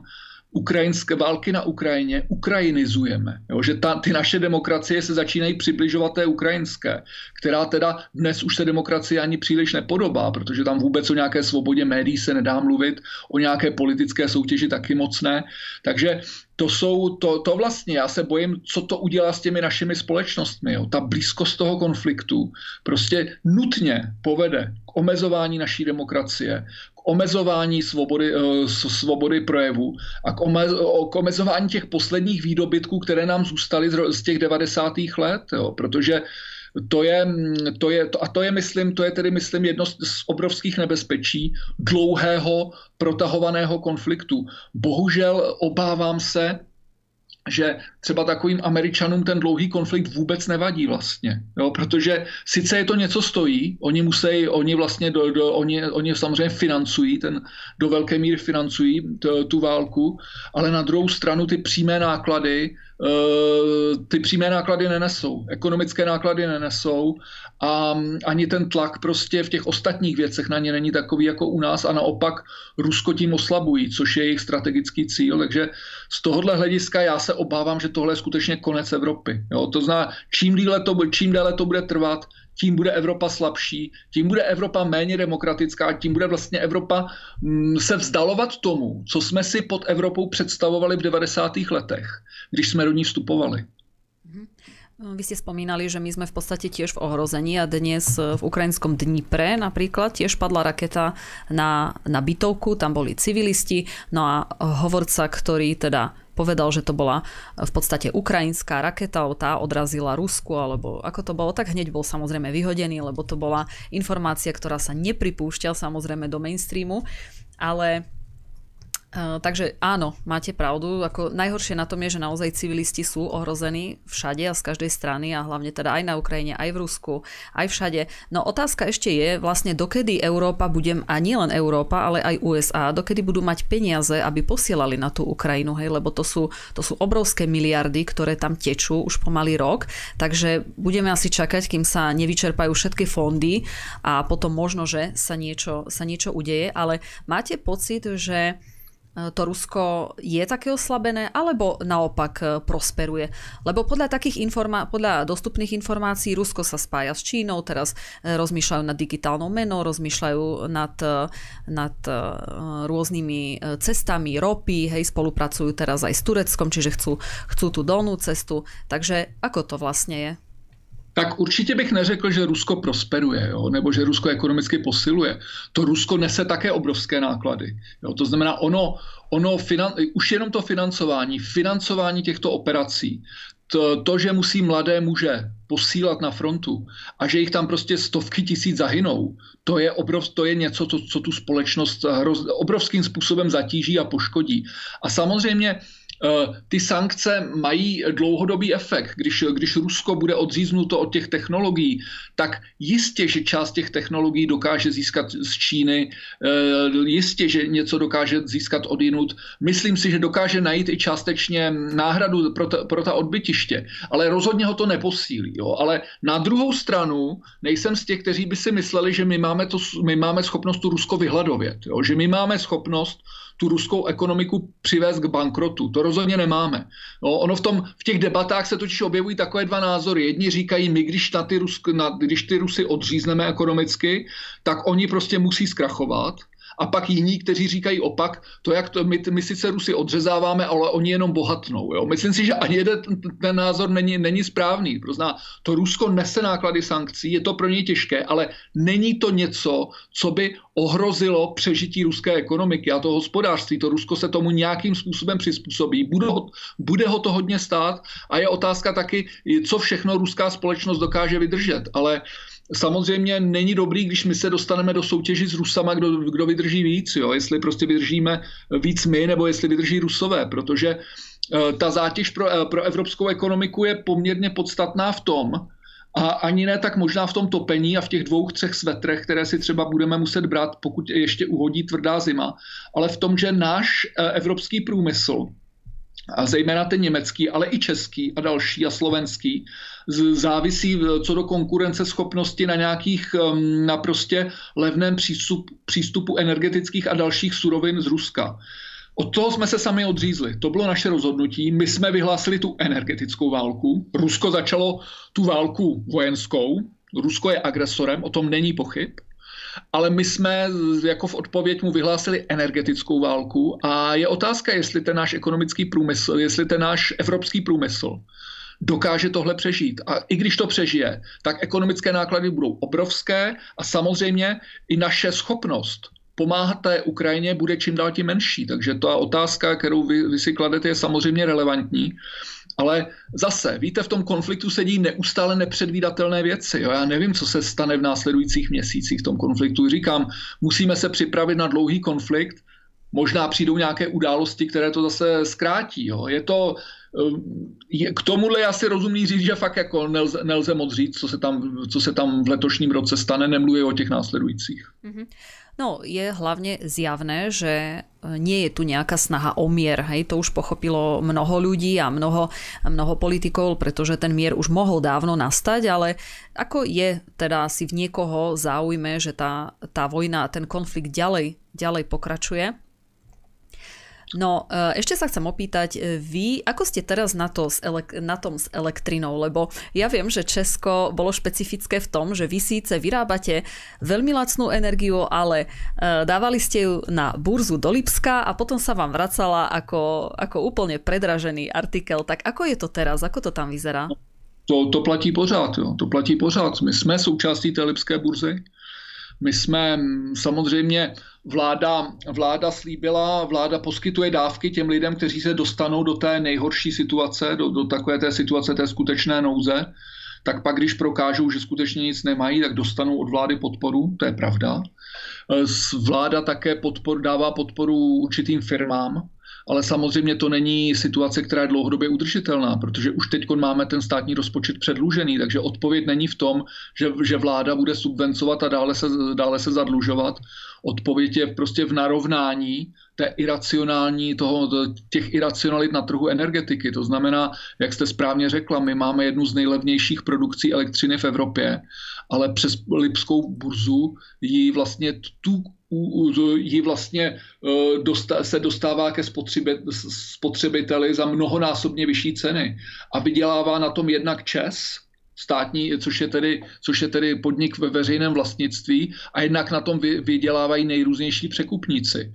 ukrajinské války na Ukrajině ukrajinizujeme. Jo, že ta, ty naše demokracie se začínají přibližovat té ukrajinské, která teda dnes už se demokracie ani příliš nepodobá, protože tam vůbec o nějaké svobodě médií se nedá mluvit, o nějaké politické soutěži taky moc ne. Takže to jsou, to, to vlastně, já se bojím, co to udělá s těmi našimi společnostmi. Jo. Ta blízkost toho konfliktu prostě nutně povede k omezování naší demokracie, k omezování svobody, svobody projevu a k, omez, k omezování těch posledních výdobytků, které nám zůstaly z těch devadesátých let, jo, protože To je, to je, a to je, myslím, to je tedy, myslím, jedno z obrovských nebezpečí dlouhého, protahovaného konfliktu. Bohužel obávám se, že třeba takovým Američanům ten dlouhý konflikt vůbec nevadí vlastně. Jo, protože sice je to něco stojí, oni musí, oni vlastně do, do, oni, oni samozřejmě financují, ten, do velké míry financují t, tu válku, ale na druhou stranu ty přímé náklady, ty přímé náklady nenesou, ekonomické náklady nenesou a ani ten tlak prostě v těch ostatních věcech na ně není takový jako u nás a naopak Rusko tím oslabují, což je jejich strategický cíl, takže z tohohle hlediska já se obávám, že tohle je skutečně konec Evropy. Jo, to znamená, čím déle to, čím déle to bude trvat, tím bude Evropa slabší, tím bude Evropa méně demokratická, tím bude vlastně Evropa se vzdalovat tomu, co jsme si pod Evropou představovali v devadesátých letech, když jsme do ní vstupovali. Vy ste spomínali, že my sme v podstate tiež v ohrození a dnes v ukrajinskom Dnipre napríklad tiež padla raketa na, na bytovku, tam boli civilisti, no a hovorca, ktorý teda povedal, že to bola v podstate ukrajinská raketa, tá odrazila Rusku, alebo ako to bolo, tak hneď bol samozrejme vyhodený, lebo to bola informácia, ktorá sa nepripúšťa samozrejme do mainstreamu, ale Takže áno, máte pravdu. Ako najhoršie na tom je, že naozaj civilisti sú ohrození všade a z každej strany a hlavne teda aj na Ukrajine, aj v Rusku, aj všade. No otázka ešte je vlastne, dokedy Európa bude, a nie len Európa, ale aj ú es á, dokedy budú mať peniaze, aby posielali na tú Ukrajinu, hej, lebo to sú, to sú obrovské miliardy, ktoré tam tečú už pomaly rok, takže budeme asi čakať, kým sa nevyčerpajú všetky fondy a potom možno, že sa niečo, sa niečo udeje, ale máte pocit, že to Rusko je také oslabené, alebo naopak prosperuje? Lebo podľa takých informa- podľa dostupných informácií Rusko sa spája s Čínou, teraz rozmýšľajú nad digitálnou menou, rozmýšľajú nad, nad rôznymi cestami ropy, hej, spolupracujú teraz aj s Tureckom, čiže chcú, chcú tú dolnú cestu. Takže ako to vlastne je? Tak určitě bych neřekl, že Rusko prosperuje, jo, nebo že Rusko ekonomicky posiluje. To Rusko nese také obrovské náklady. Jo. To znamená, ono, ono finan, už jenom to financování, financování těchto operací, to, to, že musí mladé muže posílat na frontu a že jich tam prostě stovky tisíc zahynou, to je, obrov, to je něco, to, co tu společnost hroz, obrovským způsobem zatíží a poškodí. A samozřejmě ty sankce mají dlouhodobý efekt. Když, když Rusko bude odříznuto od těch technologií, tak jistě, že část těch technologií dokáže získat z Číny, jistě, že něco dokáže získat odjinud. Myslím si, že dokáže najít i částečně náhradu pro ta, pro ta odbytiště, ale rozhodně ho to neposílí. Jo? Ale na druhou stranu nejsem z těch, kteří by si mysleli, že my máme, to, my máme schopnost tu Rusko vyhladovět, jo? Že my máme schopnost tu ruskou ekonomiku přivést k bankrotu. To rozhodně nemáme. No, ono v, tom, v těch debatách se totiž objevují takové dva názory. Jedni říkají, my když, na ty, Rusk, na, když ty Rusy odřízneme ekonomicky, tak oni prostě musí zkrachovat. A pak jiní, kteří říkají opak, to jak to, my, my sice Rusy odřezáváme, ale oni jenom bohatnou. Jo? Myslím si, že ani jeden ten názor není, není správný. Protože to Rusko nese náklady sankcí, je to pro něj těžké, ale není to něco, co by ohrozilo přežití ruské ekonomiky a toho hospodářství. To Rusko se tomu nějakým způsobem přizpůsobí. Bude ho, bude ho to hodně stát a je otázka taky, co všechno ruská společnost dokáže vydržet. Ale samozřejmě není dobrý, když my se dostaneme do soutěži s Rusama, kdo, kdo vydrží víc, jo? Jestli prostě vydržíme víc my, nebo jestli vydrží Rusové, protože uh, ta zátěž pro, uh, pro evropskou ekonomiku je poměrně podstatná v tom, a ani ne tak možná v tom topení a v těch dvou, třech svetrech, které si třeba budeme muset brát, pokud ještě uhodí tvrdá zima, ale v tom, že náš uh, evropský průmysl, a zejména ten německý, ale i český a další a slovenský, závisí co do konkurenceschopnosti na nějakých, na prostě levném přístup, přístupu energetických a dalších surovin z Ruska. Od toho jsme se sami odřízli. To bylo naše rozhodnutí. My jsme vyhlásili tu energetickou válku. Rusko začalo tu válku vojenskou. Rusko je agresorem, o tom není pochyb. Ale my jsme jako v odpověď mu vyhlásili energetickou válku a je otázka, jestli ten náš ekonomický průmysl, jestli ten náš evropský průmysl dokáže tohle přežít. A i když to přežije, tak ekonomické náklady budou obrovské a samozřejmě i naše schopnost pomáhat té Ukrajině bude čím dál tím menší. Takže ta otázka, kterou vy, vy si kladete, je samozřejmě relevantní. Ale zase, víte, v tom konfliktu sedí neustále nepředvídatelné věci. Jo? Já nevím, co se stane v následujících měsících v tom konfliktu. Říkám, musíme se připravit na dlouhý konflikt. Možná přijdou nějaké události, které to zase zkrátí. Jo? Je to, je, k tomuhle asi rozumí říct, že fakt jako nelze, nelze moc říct, co se, tam, co se tam v letošním roce stane, nemluvím o těch následujících. Mm-hmm. No, je hlavne zjavné, že nie je tu nejaká snaha o mier. Hej? To už pochopilo mnoho ľudí a mnoho, mnoho politikov, pretože ten mier už mohol dávno nastať, ale ako je teda asi v niekoho záujme, že tá, tá vojna, ten konflikt ďalej, ďalej pokračuje. No, ešte sa chcem opýtať, vy, ako ste teraz na, to s elek- na tom s elektrinou? Lebo ja viem, že Česko bolo špecifické v tom, že vy síce vyrábate veľmi lacnú energiu, ale dávali ste ju na burzu do Lipska a potom sa vám vracala ako, ako úplne predražený artikel. Tak ako je to teraz? Ako to tam vyzerá? To, to platí pořád, jo. To platí pořád. My sme súčástí té lipské burzy. My jsme samozřejmě, vláda, vláda slíbila, vláda poskytuje dávky těm lidem, kteří se dostanou do té nejhorší situace, do, do takové té situace té skutečné nouze. tak pak, když prokážou, že skutečně nic nemají, tak dostanou od vlády podporu, to je pravda. Vláda také podpor, dává podporu určitým firmám, ale samozřejmě to není situace, která je dlouhodobě udržitelná, protože už teď máme ten státní rozpočet předlužený, takže odpověď není v tom, že, že vláda bude subvencovat a dále se, dále se zadlužovat. Odpověď je prostě v narovnání té iracionální, toho, těch iracionalit na trhu energetiky. To znamená, jak jste správně řekla, my máme jednu z nejlevnějších produkcí elektřiny v Evropě, ale přes Lipskou burzu ji vlastně tu ji vlastně se dostává ke spotřebiteli za mnohonásobně vyšší ceny a vydělává na tom jednak ČEZ, státní, což je tedy, což je tedy podnik ve veřejném vlastnictví, a jednak na tom vydělávají nejrůznější překupníci.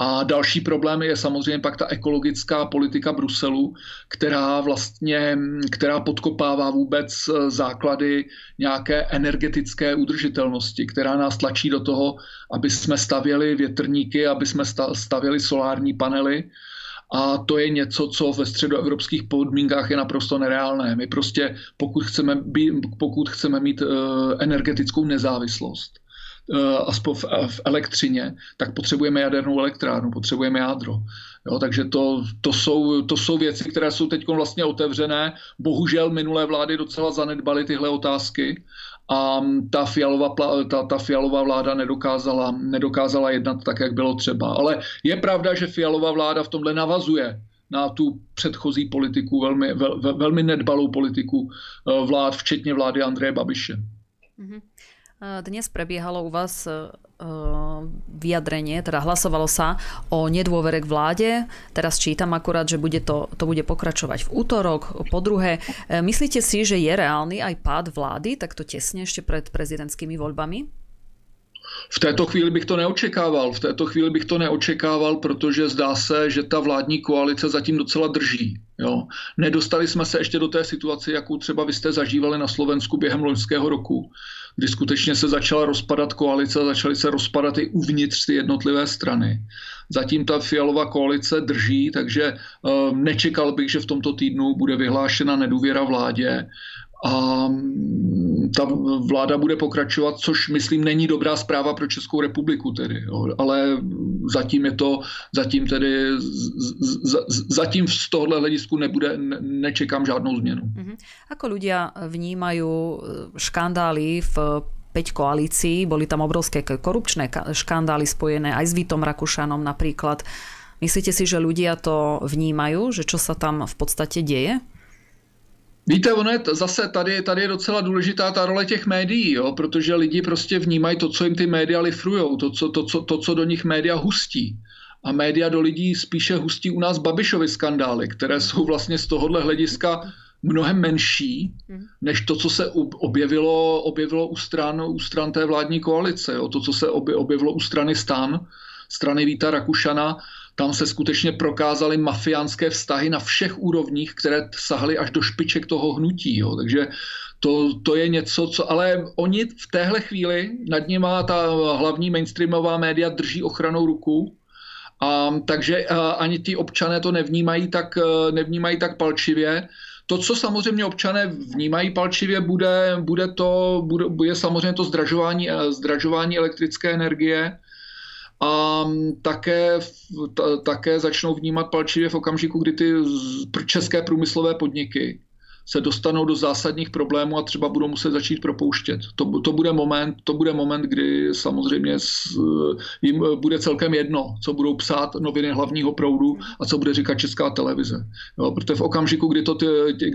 A další problém je samozřejmě pak ta ekologická politika Bruselu, která vlastně, která podkopává vůbec základy nějaké energetické udržitelnosti, která nás tlačí do toho, aby jsme stavěli větrníky, aby jsme stavěli solární panely. A to je něco, co ve středoevropských podmínkách je naprosto nereálné. My prostě, pokud chceme, být, pokud chceme mít uh, energetickou nezávislost, uh, aspoň v, v elektřině, tak potřebujeme jadernou elektrárnu, potřebujeme jádro. Jo, takže to, to, jsou, to jsou věci, které jsou teď vlastně otevřené. Bohužel minulé vlády docela zanedbaly tyhle otázky a ta Fialová, ta, ta Fialová vláda nedokázala, nedokázala jednat tak, jak bylo třeba. Ale je pravda, že Fialová vláda v tomhle navazuje na tu předchozí politiku, velmi, vel, velmi nedbalou politiku vlád, včetně vlády Andreje Babiše. Dnes prebiehalo u vás vyjadrenie, teda hlasovalo sa o nedôvere k vláde. Teraz čítam akurát, že bude to, to bude pokračovať v útorok. Po druhé, myslíte si, že je reálny aj pád vlády, takto tesne ešte pred prezidentskými voľbami? V této chvíli bych to neočekával. V této chvíli bych to neočekával, protože zdá se, že ta vládní koalice zatím docela drží. Jo. Nedostali jsme se ještě do té situace, jakou třeba vy jste zažívali na Slovensku během loňského roku, kdy skutečně se začala rozpadat koalice, začaly se rozpadat i uvnitř ty jednotlivé strany. Zatím ta Fialová koalice drží, takže um, nečekal bych, že v tomto týdnu bude vyhlášena nedůvěra vládě. A ta vláda bude pokračovat, což myslím není dobrá zpráva pro Českou republiku tedy, jo. Ale zatím je to, zatím tedy, z, z, zatím z tohohle hledisku nebude, nečekám žádnou změnu. Mm-hmm. Ako ľudia vnímajú škandály v päť koalícií? Boli tam obrovské korupčné škandály spojené aj s Vítom Rakušanom napríklad. Myslíte si, že ľudia to vnímajú, že čo sa tam v podstate deje? Víte, ono je zase tady, tady je docela důležitá ta role těch médií, jo, protože lidi prostě vnímají to, co jim ty média lifrujou, to co, to, co, to, co do nich média hustí. A média do lidí spíše hustí u nás Babišovy skandály, které jsou vlastně z tohohle hlediska mnohem menší, než to, co se objevilo, objevilo u stran, u stran té vládní koalice. Jo, to, co se objevilo u strany STAN, strany Víta Rakušana. Tam se skutečně prokázaly mafiánské vztahy na všech úrovních, které sahaly až do špiček toho hnutí. Jo. Takže to, to je něco, co... Ale oni v téhle chvíli, nad nima ta hlavní mainstreamová média drží ochranou ruku, a, takže a, ani ti občané to nevnímají tak, nevnímají tak palčivě. To, co samozřejmě občané vnímají palčivě, bude, bude to, bude, bude samozřejmě to zdražování, zdražování elektrické energie, a také, také začnou vnímat palčivě v okamžiku, kdy ty české průmyslové podniky se dostanou do zásadních problémů a třeba budou muset začít propouštět. To, to, bude, moment, to bude moment, kdy samozřejmě jim bude celkem jedno, co budou psát noviny hlavního proudu a co bude říkat Česká televize. Jo, protože v okamžiku, kdy, to ty,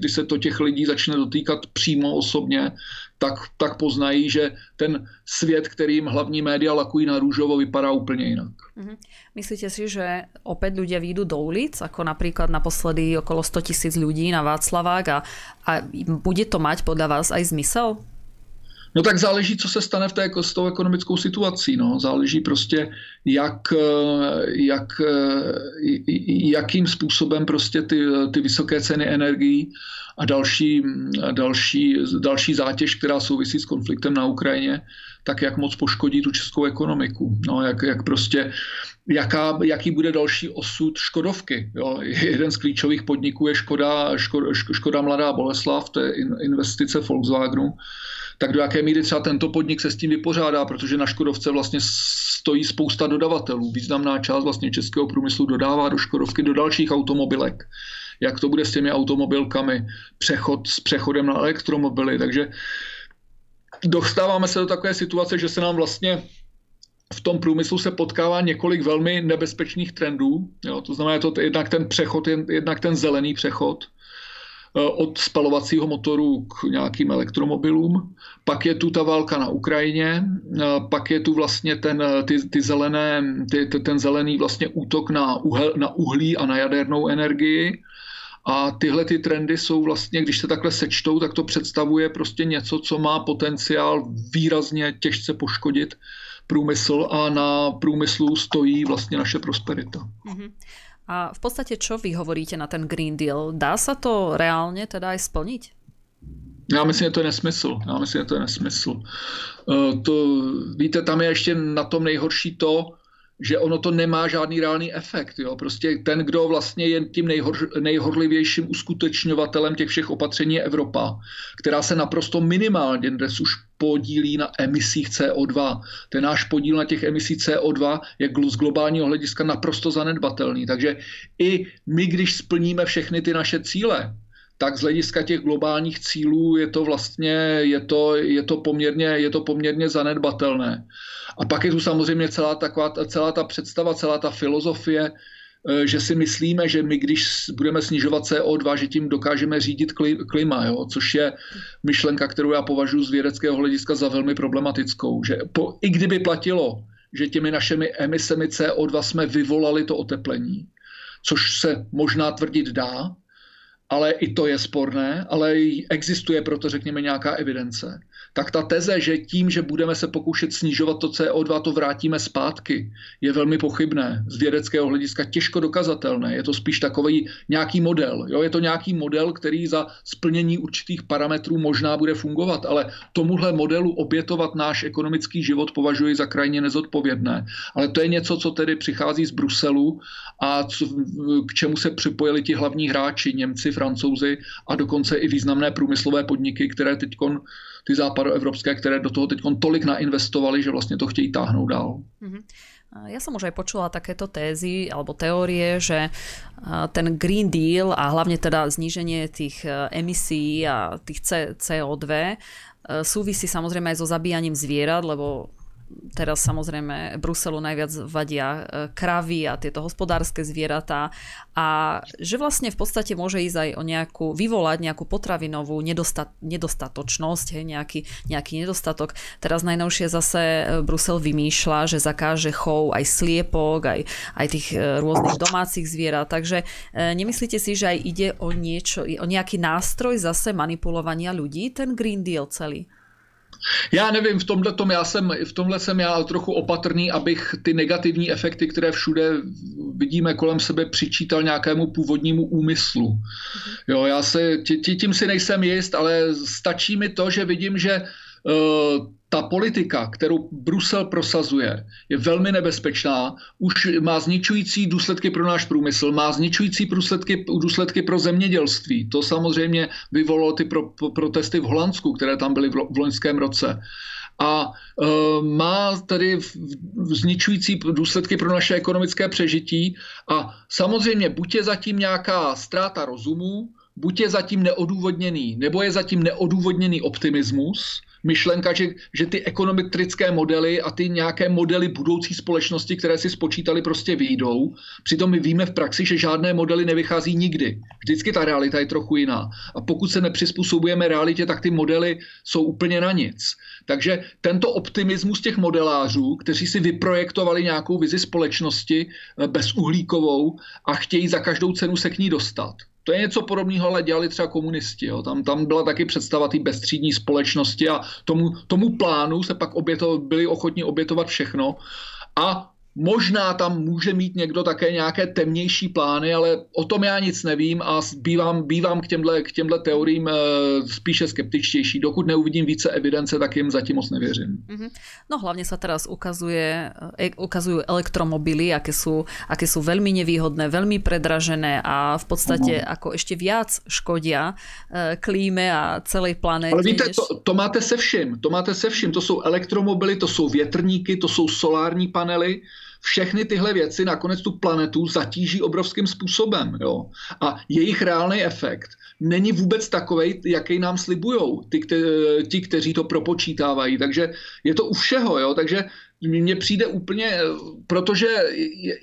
kdy se to těch lidí začne dotýkat přímo osobně, tak, tak poznají, že ten svět, kterým hlavní média lakují na růžovo, vypadá úplně jinak. Myslíte si, že opäť ľudia výjdu do ulic, ako napríklad naposledy okolo sto tisíc ľudí na Václavák a, a bude to mať podľa vás aj zmysel? No tak záleží, co se stane v té, s tou ekonomickou situací. No. Záleží prostě, jak, jak, jakým způsobem prostě ty, ty vysoké ceny energií a další, další, další zátěž, která souvisí s konfliktem na Ukrajině, tak jak moc poškodí tu českou ekonomiku. No, jak, jak prostě, jaká, jaký bude další osud Škodovky. Jo. Jeden z klíčových podniků je Škoda, Škoda, Škoda Mladá Boleslav, to je investice Volkswagenu. Tak do jaké míry třeba tento podnik se s tím vypořádá, protože na Škodovce vlastně stojí spousta dodavatelů. Významná část vlastně českého průmyslu dodává do Škodovky, do dalších automobilek. Jak to bude s těmi automobilkami, přechod s přechodem na elektromobily. Takže dostáváme se do takové situace, že se nám vlastně v tom průmyslu se potkává několik velmi nebezpečných trendů. Jo, to znamená, je to jednak ten přechod, jednak ten zelený přechod od spalovacího motoru k nějakým elektromobilům. Pak je tu ta válka na Ukrajině, pak je tu vlastně ten, ty, ty zelené, ty, ten zelený vlastně útok na, uhel, na uhlí a na jadernou energii. A tyhle ty trendy jsou vlastně, když se takhle sečtou, tak to představuje prostě něco, co má potenciál výrazně těžce poškodit průmysl a na průmyslu stojí vlastně naše prosperita. Mm-hmm. A v podstate, čo vy hovoríte na ten Green Deal? Dá sa to reálne teda aj splniť? Já myslím, že to je nesmysl. Já myslím, že to je nesmysl. To, víte, tam je ještě na tom nejhorší to, že ono to nemá žádný reálný efekt. Jo? Prostě ten, kdo vlastně je tím nejhor, nejhorlivějším uskutečňovatelem těch všech opatření je Evropa, která se naprosto minimálně dnes už podílí na emisích cé o dva. Ten náš podíl na těch emisích cé o dva je z globálního hlediska naprosto zanedbatelný. Takže i my, když splníme všechny ty naše cíle, tak z hlediska těch globálních cílů je to vlastně je to, je to poměrně, je to poměrně zanedbatelné. A pak je tu samozřejmě celá, taková, celá ta představa, celá ta filozofie, že si myslíme, že my, když budeme snižovat cé o dva, že tím dokážeme řídit klima, jo? Což je myšlenka, kterou já považuji z vědeckého hlediska za velmi problematickou. Že po, i kdyby platilo, že těmi našimi emisemi cé o dva jsme vyvolali to oteplení, což se možná tvrdit dá, ale i to je sporné, ale existuje proto, řekněme, nějaká evidence. Tak ta teze, že tím, že budeme se pokoušet snižovat to cé o dva, to vrátíme zpátky, je velmi pochybné. Z vědeckého hlediska těžko dokazatelné. Je to spíš takový nějaký model. Jo? Je to nějaký model, který za splnění určitých parametrů možná bude fungovat, ale tomuhle modelu obětovat náš ekonomický život považuji za krajně nezodpovědné. Ale to je něco, co tedy přichází z Bruselu a co, k čemu se připojili ti hlavní hráči, Němci, Francouzi a dokonce i významné průmyslové podniky, které teďkon, ty západoevropské, které do toho teďkon tolik nainvestovali, že vlastně to chtějí táhnout dál. Mm-hmm. Ja som už aj počula takéto tézy alebo teórie, že ten Green Deal a hlavne teda zníženie tých emisí a tých cé o dva súvisí samozrejme aj so zabíjaním zvierat, lebo teraz samozrejme Bruselu najviac vadia kravy a tieto hospodárske zvieratá a že vlastne v podstate môže ísť aj o nejakú, vyvolať nejakú potravinovú nedostat, nedostatočnosť, hej, nejaký, nejaký nedostatok. Teraz najnovšie zase Brusel vymýšľa, že zakáže chov aj sliepok, aj, aj tých rôznych domácich zvierat, takže nemyslíte si, že aj ide o niečo, o nejaký nástroj zase manipulovania ľudí, ten Green Deal celý? Já nevím, v tomhle, tom já jsem, v tomhle jsem já trochu opatrný, abych ty negativní efekty, které všude vidíme kolem sebe, přičítal nějakému původnímu úmyslu. Jo, já se, tí, tím si nejsem jist, ale stačí mi to, že vidím, že uh, ta politika, kterou Brusel prosazuje, je velmi nebezpečná, už má zničující důsledky pro náš průmysl, má zničující důsledky, důsledky pro zemědělství. To samozřejmě vyvolalo ty pro, pro, protesty v Holandsku, které tam byly v, v loňském roce. A e, má tady zničující důsledky pro naše ekonomické přežití. A samozřejmě buď je zatím nějaká ztráta rozumu, buď je zatím neodůvodněný, nebo je zatím neodůvodněný optimismus, myšlenka, že, že ty ekonometrické modely a ty nějaké modely budoucí společnosti, které si spočítali, prostě vyjdou. Přitom my víme v praxi, že žádné modely nevychází nikdy. Vždycky ta realita je trochu jiná. A pokud se nepřizpůsobujeme realitě, tak ty modely jsou úplně na nic. Takže tento optimismus těch modelářů, kteří si vyprojektovali nějakou vizi společnosti bezuhlíkovou a chtějí za každou cenu se k ní dostat, To je něco podobného, ale dělali třeba komunisti. Jo. Tam, tam byla taky představa té bezstřídní společnosti a tomu, tomu plánu se pak oběto, byli ochotni obětovat všechno. A možná tam může mít někdo také nějaké temnější plány, ale o tom já nic nevím a bývám, bývám k těmhle, k těmhle teoriím spíše skeptičtější. Dokud neuvidím více evidence, tak jim zatím moc nevěřím. Mm-hmm. No hlavně se teraz ukazuje, ukazují elektromobily, jaké jsou, jaké jsou velmi nevýhodné, velmi predražené a v podstatě jako ještě víc škodia klíme a celé planetě. Ale víte, než... to, to máte se vším. To máte se vším. To jsou elektromobily, to jsou větrníky, to jsou solární panely. Všechny tyhle věci nakonec tu planetu zatíží obrovským způsobem. Jo? A jejich reálný efekt není vůbec takovej, jaký nám slibujou ti, kte, ti, kteří to propočítávají. Takže je to u všeho. Jo? Takže mně přijde úplně, protože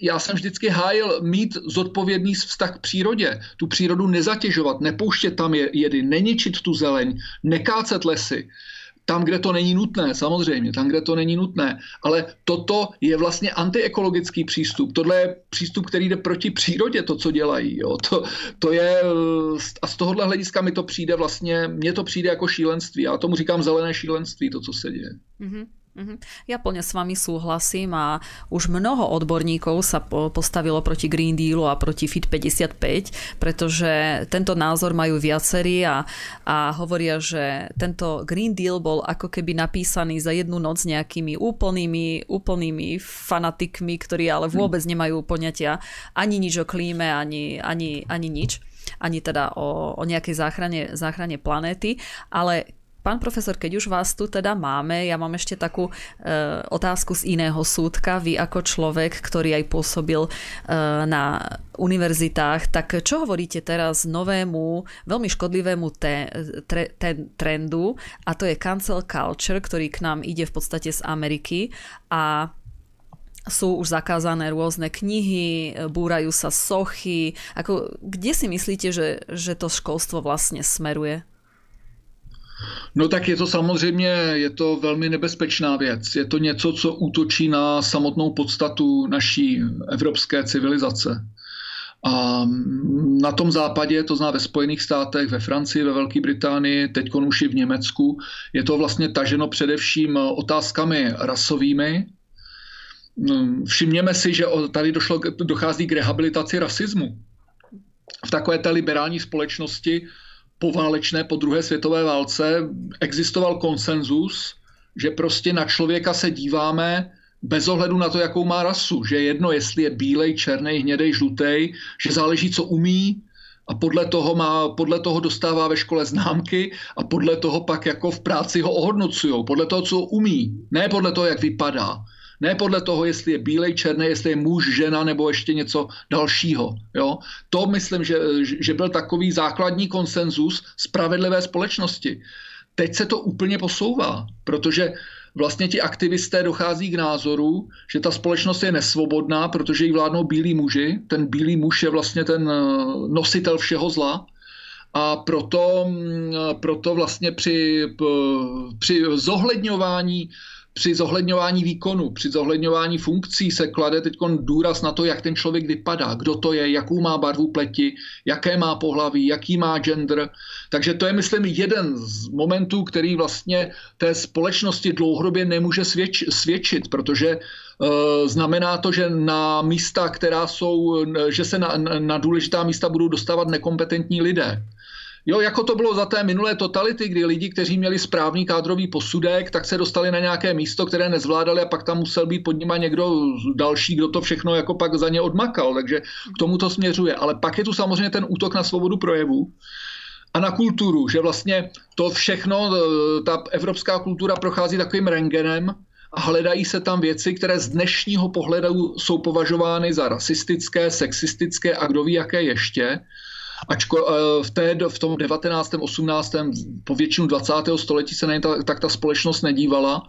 já jsem vždycky hájil mít zodpovědný vztah k přírodě. Tu přírodu nezatěžovat, nepouštět tam jedy, neničit tu zeleň, nekácet lesy. Tam, kde to není nutné, samozřejmě, tam, kde to není nutné. Ale toto je vlastně antiekologický přístup. Tohle je přístup, který jde proti přírodě, to, co dělají. Jo. To, to je, a z tohohle hlediska mi to přijde vlastně, mně to přijde jako šílenství. Já tomu říkám zelené šílenství, to, co se děje. Mm-hmm. Ja plne s vami súhlasím a už mnoho odborníkov sa postavilo proti Green Dealu a proti Fit päťdesiatpäť, pretože tento názor majú viacerí a, a hovoria, že tento Green Deal bol ako keby napísaný za jednu noc nejakými úplnými, úplnými fanatikmi, ktorí ale vôbec nemajú poňatia ani nič o klíme, ani, ani, ani nič, ani teda o, o nejakej záchrane, záchrane planéty, ale pán profesor, keď už vás tu teda máme, ja mám ešte takú e, otázku z iného súdka. Vy ako človek, ktorý aj pôsobil e, na univerzitách, tak čo hovoríte teraz novému, veľmi škodlivému te, tre, te, trendu, a to je cancel culture, ktorý k nám ide v podstate z Ameriky a sú už zakázané rôzne knihy, búrajú sa sochy. Ako, kde si myslíte, že, že to školstvo vlastne smeruje? No tak je to samozřejmě, je to velmi nebezpečná věc. Je to něco, co útočí na samotnou podstatu naší evropské civilizace. A na tom západě, to znamená ve Spojených státech, ve Francii, ve Velké Británii, teď už i v Německu, je to vlastně taženo především otázkami rasovými. Všimněme si, že tady došlo, dochází k rehabilitaci rasismu. V takové té liberální společnosti poválečné, po druhé světové válce, existoval konsenzus, že prostě na člověka se díváme bez ohledu na to, jakou má rasu. Že jedno, jestli je bílej, černej, hnědej, žlutej, že záleží, co umí, a podle toho, má, podle toho dostává ve škole známky a podle toho pak jako v práci ho ohodnocujou. Podle toho, co umí, ne podle toho, jak vypadá. Ne podle toho, jestli je bílej, černý, jestli je muž, žena nebo ještě něco dalšího. Jo? To myslím, že, že byl takový základní konsenzus spravedlivé společnosti. Teď se to úplně posouvá, protože vlastně ti aktivisté dochází k názoru, že ta společnost je nesvobodná, protože jí vládnou bílí muži. Ten bílý muž je vlastně ten nositel všeho zla. A proto, proto vlastně při, při zohledňování Při zohledňování výkonu, při zohledňování funkcí se klade teď důraz na to, jak ten člověk vypadá, kdo to je, jakou má barvu pleti, jaké má pohlaví, jaký má gender. Takže to je, myslím, jeden z momentů, který vlastně té společnosti dlouhodobě nemůže svědč, svědčit, protože e, znamená to, že na místa, která jsou, že se na, na důležitá místa budou dostávat nekompetentní lidé. Jo, jako to bylo za té minulé totality, kdy lidi, kteří měli správný kádrový posudek, tak se dostali na nějaké místo, které nezvládali, a pak tam musel být pod nima někdo další, kdo to všechno jako pak za ně odmakal. Takže k tomu to směřuje. Ale pak je tu samozřejmě ten útok na svobodu projevu a na kulturu, že vlastně to všechno, ta evropská kultura prochází takovým rentgenem a hledají se tam věci, které z dnešního pohledu jsou považovány za rasistické, sexistické a kdo ví, jaké ještě. Ačko v, té, v tom devatenáctém, osmnáctém, po většinu dvacátého století se na ně ta, tak ta společnost nedívala.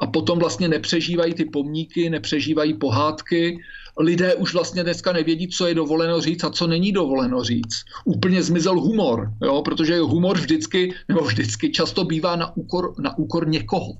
a potom vlastně nepřežívají ty pomníky, nepřežívají pohádky. Lidé už vlastně dneska nevědí, co je dovoleno říct a co není dovoleno říct. Úplně zmizel humor, jo? Protože humor vždycky, nebo vždycky často bývá na úkor, na úkor někoho.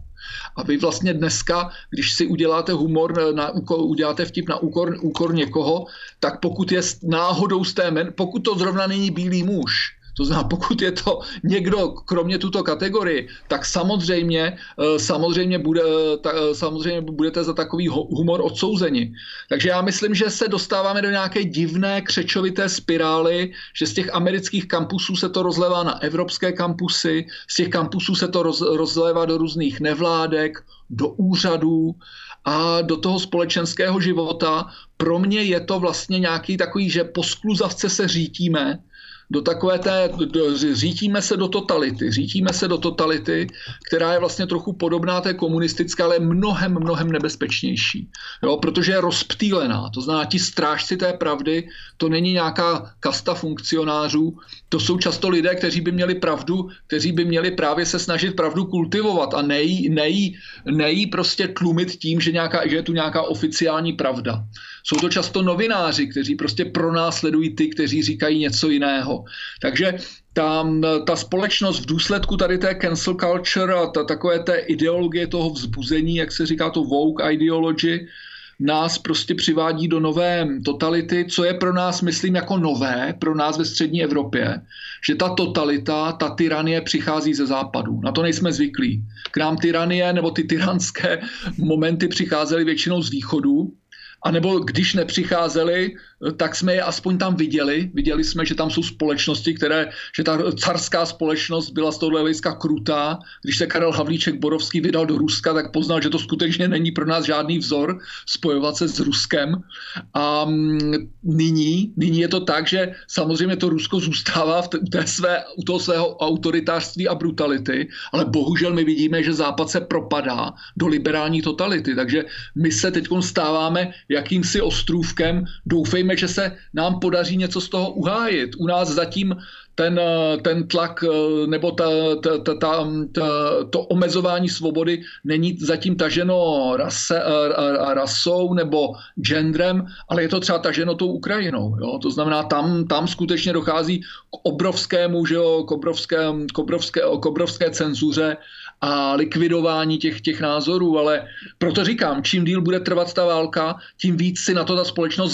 A vy vlastně dneska, když si uděláte humor, na úkor, uděláte vtip na úkor, úkor někoho, tak pokud je náhodou z té men, pokud to zrovna není bílý muž, to znamená, pokud je to někdo kromě tuto kategorii, tak samozřejmě, samozřejmě, bude, tak, samozřejmě budete za takový humor odsouzeni. Takže já myslím, že se dostáváme do nějaké divné křečovité spirály, že z těch amerických kampusů se to rozlévá na evropské kampusy, z těch kampusů se to roz, rozlévá do různých nevládek, do úřadů a do toho společenského života. Pro mě je to vlastně nějaký takový, že po skluzavce se řítíme, do takové té, do, řítíme se do totality, řítíme se do totality, která je vlastně trochu podobná té komunistické, ale mnohem, mnohem nebezpečnější, jo, protože je rozptýlená, to znamená ti strážci té pravdy, to není nějaká kasta funkcionářů, to jsou často lidé, kteří by měli pravdu, kteří by měli právě se snažit pravdu kultivovat a nejí, nejí, nejí prostě tlumit tím, že, nějaká, že je tu nějaká oficiální pravda. Jsou to často novináři, kteří prostě pronásledují ty, kteří říkají něco jiného. Takže tam, ta společnost v důsledku tady té cancel culture a ta, takové té ideologie toho vzbuzení, jak se říká to woke ideology, nás prostě přivádí do nové totality, co je pro nás, myslím, jako nové, pro nás ve střední Evropě, že ta totalita, ta tyranie přichází ze západu. Na to nejsme zvyklí. K nám tyranie nebo ty tyranské momenty přicházely většinou z východu, a nebo když nepřicházeli, tak jsme je aspoň tam viděli. Viděli jsme, že tam jsou společnosti, které, že ta carská společnost byla z tohohle hlediska krutá. Když se Karel Havlíček Borovský vydal do Ruska, tak poznal, že to skutečně není pro nás žádný vzor spojovat se s Ruskem. A nyní, nyní je to tak, že samozřejmě to Rusko zůstává v té své, u toho svého autoritářství a brutality, ale bohužel my vidíme, že Západ se propadá do liberální totality. Takže my se teď stáváme jakýmsi ostrůvkem. Doufejme, že se nám podaří něco z toho uhájit. U nás zatím ten, ten tlak nebo ta, ta, ta, ta, ta, to omezování svobody není zatím taženo rase, rasou nebo genderem, ale je to třeba taženo tou Ukrajinou. Jo? To znamená, tam, tam skutečně dochází k obrovskému, že jo, k obrovské, k obrovské, k obrovské cenzuře a likvidování těch, těch názorů, ale proto říkám, čím díl bude trvat ta válka, tím víc si na to ta společnost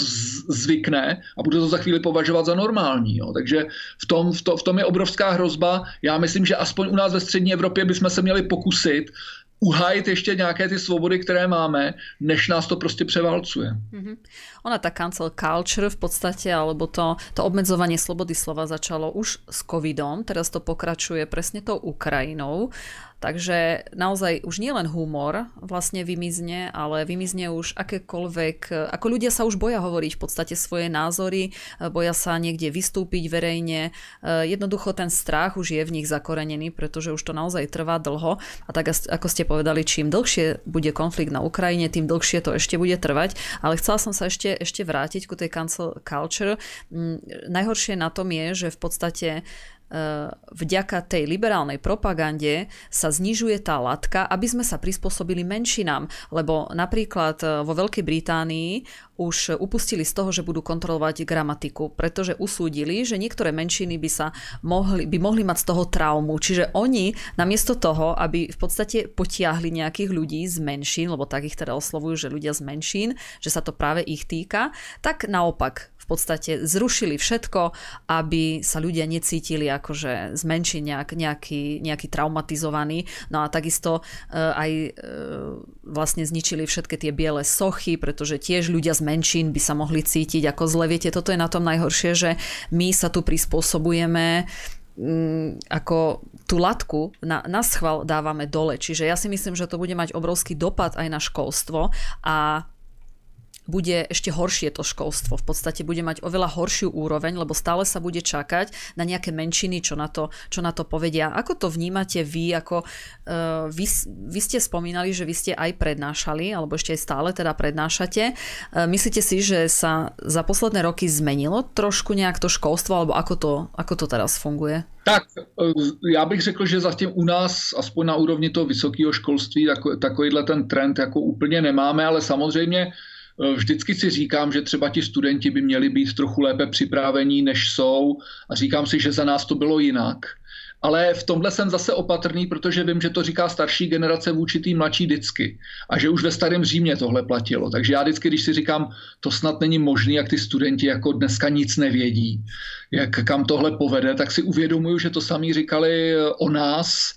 zvykne a bude to za chvíli považovat za normální. Jo. Takže v tom, v, to, v tom je obrovská hrozba. Já myslím, že aspoň u nás ve střední Evropě bychom se měli pokusit uhájit ještě nějaké ty svobody, které máme, než nás to prostě převálcuje. Mm-hmm. Ona tá cancel culture v podstate, alebo to, to obmedzovanie slobody slova začalo už s covidom, teraz to pokračuje presne tou Ukrajinou, takže naozaj už nielen humor vlastne vymizne, ale vymizne už akékoľvek, ako ľudia sa už boja hovoriť v podstate svoje názory, boja sa niekde vystúpiť verejne, jednoducho ten strach už je v nich zakorenený, pretože už to naozaj trvá dlho a tak ako ste povedali, čím dlhšie bude konflikt na Ukrajine, tým dlhšie to ešte bude trvať, ale chcela som sa ešte, ešte vrátiť ku tej cancel culture. Najhoršie na tom je, že v podstate vďaka tej liberálnej propagande sa znižuje tá latka, aby sme sa prispôsobili menšinám, lebo napríklad vo Veľkej Británii už upustili z toho, že budú kontrolovať gramatiku, pretože usúdili, že niektoré menšiny by sa mohli, by mohli mať z toho traumu, čiže oni namiesto toho, aby v podstate potiahli nejakých ľudí z menšín, lebo tak ich teda oslovujú, že ľudia z menšín, že sa to práve ich týka, tak naopak v podstate zrušili všetko, aby sa ľudia necítili akože z menšín nejak, nejaký, nejaký traumatizovaný. No a takisto e, aj e, vlastne zničili všetky tie biele sochy, pretože tiež ľudia z menšín by sa mohli cítiť ako zle. Viete, toto je na tom najhoršie, že my sa tu prispôsobujeme ako tú latku na, na schvál dávame dole. Čiže ja si myslím, že to bude mať obrovský dopad aj na školstvo a bude ešte horšie to školstvo. V podstate bude mať oveľa horšiu úroveň, lebo stále sa bude čakať na nejaké menšiny, čo na to, čo na to povedia. Ako to vnímate vy? Ako, uh, vy, vy ste spomínali, že vy ste aj prednášali, alebo ešte aj stále teda prednášate. Uh, myslíte si, že sa za posledné roky zmenilo trošku nejak to školstvo, alebo ako to, ako to teraz funguje? Tak, já bych řekl, že zatím u nás, aspoň na úrovni toho vysokého školství, takovýhle ten trend jako úplně nemáme, ale samozřejmě vždycky si říkám, že třeba ti studenti by měli být trochu lépe připravení, než jsou, a říkám si, že za nás to bylo jinak. Ale v tomhle jsem zase opatrný, protože vím, že to říká starší generace vůči té mladší vždycky. A že už ve starém Římě tohle platilo. Takže já vždycky, když si říkám, to snad není možný, jak ty studenti jako dneska nic nevědí, jak kam tohle povede, tak si uvědomuju, že to sami říkali o nás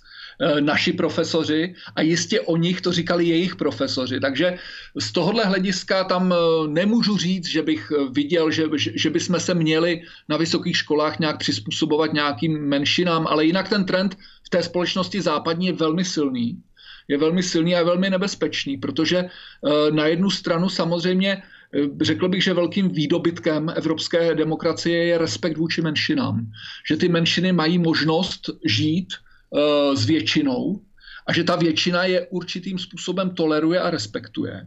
naši profesoři a jistě o nich to říkali jejich profesoři. Takže z tohohle hlediska tam nemůžu říct, že bych viděl, že, že bychom se měli na vysokých školách nějak přizpůsobovat nějakým menšinám, ale jinak ten trend v té společnosti západní je velmi silný. Je velmi silný a je velmi nebezpečný, protože na jednu stranu samozřejmě řekl bych, že velkým výdobytkem evropské demokracie je respekt vůči menšinám. Že ty menšiny mají možnost žít s většinou a že ta většina je určitým způsobem toleruje a respektuje.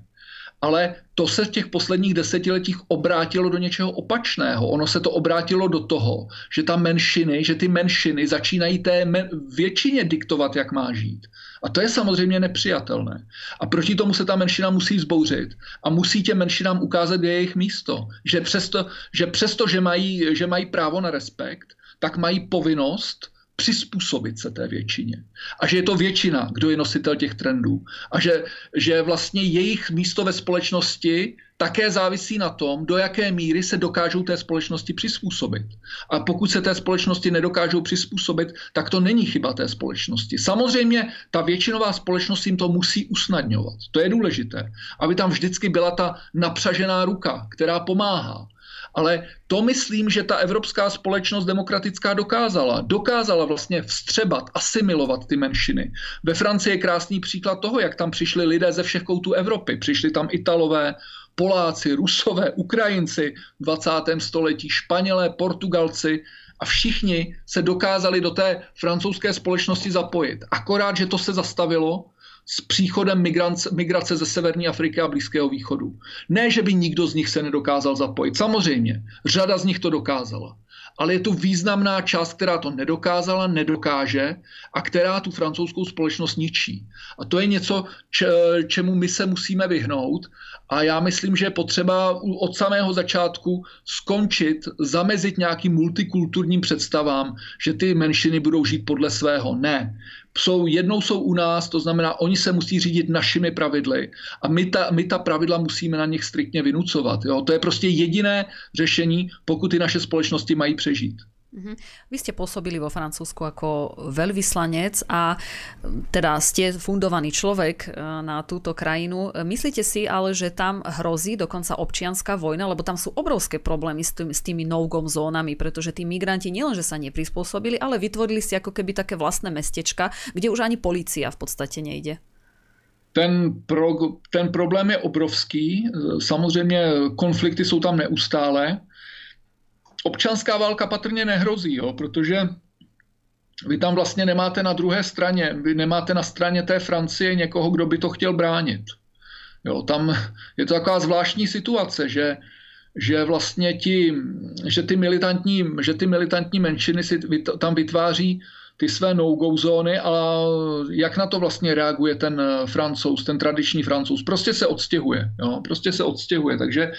Ale to se v těch posledních desetiletích obrátilo do něčeho opačného. Ono se to obrátilo do toho, že ta menšiny, že ty menšiny začínají té men- většině diktovat, jak má žít. A to je samozřejmě nepřijatelné. A proti tomu se ta menšina musí vzbouřit a musí těm menšinám ukázat, kde je jejich místo. Že přesto, že, přesto, že, mají, že mají právo na respekt, tak mají povinnost přizpůsobit se té většině. A že je to většina, kdo je nositel těch trendů. A že, že vlastně jejich místo ve společnosti také závisí na tom, do jaké míry se dokážou té společnosti přizpůsobit. A pokud se té společnosti nedokážou přizpůsobit, tak to není chyba té společnosti. Samozřejmě ta většinová společnost jim to musí usnadňovat. To je důležité, aby tam vždycky byla ta napřažená ruka, která pomáhá. Ale to myslím, že ta evropská společnost demokratická dokázala. Dokázala vlastně vstřebat, asimilovat ty menšiny. Ve Francii je krásný příklad toho, jak tam přišli lidé ze všech koutů Evropy. Přišli tam Italové, Poláci, Rusové, Ukrajinci v dvacátém století, Španělé, Portugalci a všichni se dokázali do té francouzské společnosti zapojit. Akorát, že to se zastavilo s příchodem migrace ze severní Afriky a Blízkého východu. Ne, že by nikdo z nich se nedokázal zapojit. Samozřejmě, řada z nich to dokázala. Ale je tu významná část, která to nedokázala, nedokáže a která tu francouzskou společnost ničí. A to je něco, čemu my se musíme vyhnout. A já myslím, že je potřeba od samého začátku skončit, zamezit nějakým multikulturním představám, že ty menšiny budou žít podle svého. Ne. Jsou, jednou jsou u nás, to znamená, oni se musí řídit našimi pravidly a my ta, my ta pravidla musíme na nich striktně vynucovat. Jo? To je prostě jediné řešení, pokud ty naše společnosti mají přežít. Vy ste pôsobili vo Francúzsku ako veľvyslanec a teda ste fundovaný človek na túto krajinu. Myslíte si ale, že tam hrozí dokonca občianská vojna, lebo tam sú obrovské problémy s tými, s tými no-go zónami, pretože tí migranti nielenže sa neprispôsobili, ale vytvorili si ako keby také vlastné mestečka, kde už ani polícia v podstate nejde. Ten, pro, ten problém je obrovský. Samozrejme, konflikty sú tam neustále. Občanská válka patrně nehrozí, jo, protože vy tam vlastně nemáte na druhé straně, vy nemáte na straně té Francie někoho, kdo by to chtěl bránit. Jo, tam je to taková zvláštní situace, že, že vlastně ti, že ty militantní, že ty militantní menšiny si tam vytváří ty své no-go zóny a jak na to vlastně reaguje ten Francouz, ten tradiční Francouz. Prostě se odstěhuje, jo, prostě se odstěhuje, takže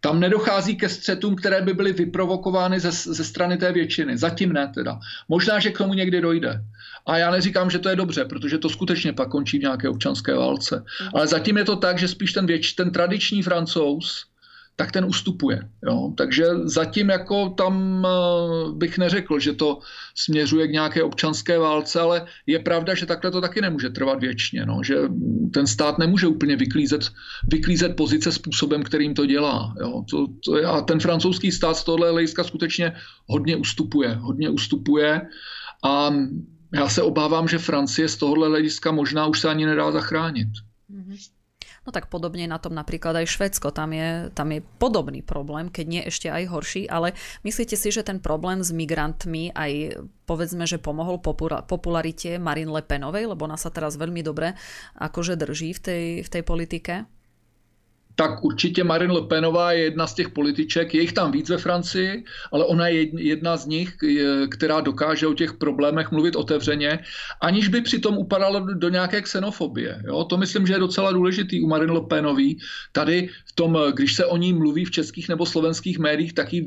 tam nedochází ke střetům, které by byly vyprovokovány ze, ze strany té většiny. Zatím ne teda. Možná, že k tomu někdy dojde. A já neříkám, že to je dobře, protože to skutečně pak končí v nějaké občanské válce. Ale zatím je to tak, že spíš ten, věč, ten tradiční Francouz, tak ten ustupuje. Jo. Takže zatím jako tam bych neřekl, že to směřuje k nějaké občanské válce, ale je pravda, že takhle to taky nemůže trvat věčně. No. Že ten stát nemůže úplně vyklízet, vyklízet pozice způsobem, kterým to dělá. Jo. To, to je, a ten francouzský stát z tohle hlediska skutečně hodně ustupuje. Hodně ustupuje a já se obávám, že Francie z tohohle hlediska možná už se ani nedá zachránit. Mm-hmm. No tak podobne na tom napríklad aj Švédsko. Tam je, tam je podobný problém, keď nie ešte aj horší, ale myslíte si, že ten problém s migrantmi aj povedzme, že pomohol popularite Marine Le Penovej, lebo ona sa teraz veľmi dobre akože drží v tej, v tej politike? Tak určitě Marine Le Penová je jedna z těch političek, je jich tam víc ve Francii, ale ona je jedna z nich, která dokáže o těch problémech mluvit otevřeně, aniž by přitom upadala do nějaké xenofobie. Jo? To myslím, že je docela důležitý u Marine Le Penový. Tady v tom, když se o ní mluví v českých nebo slovenských médiích, tak jí,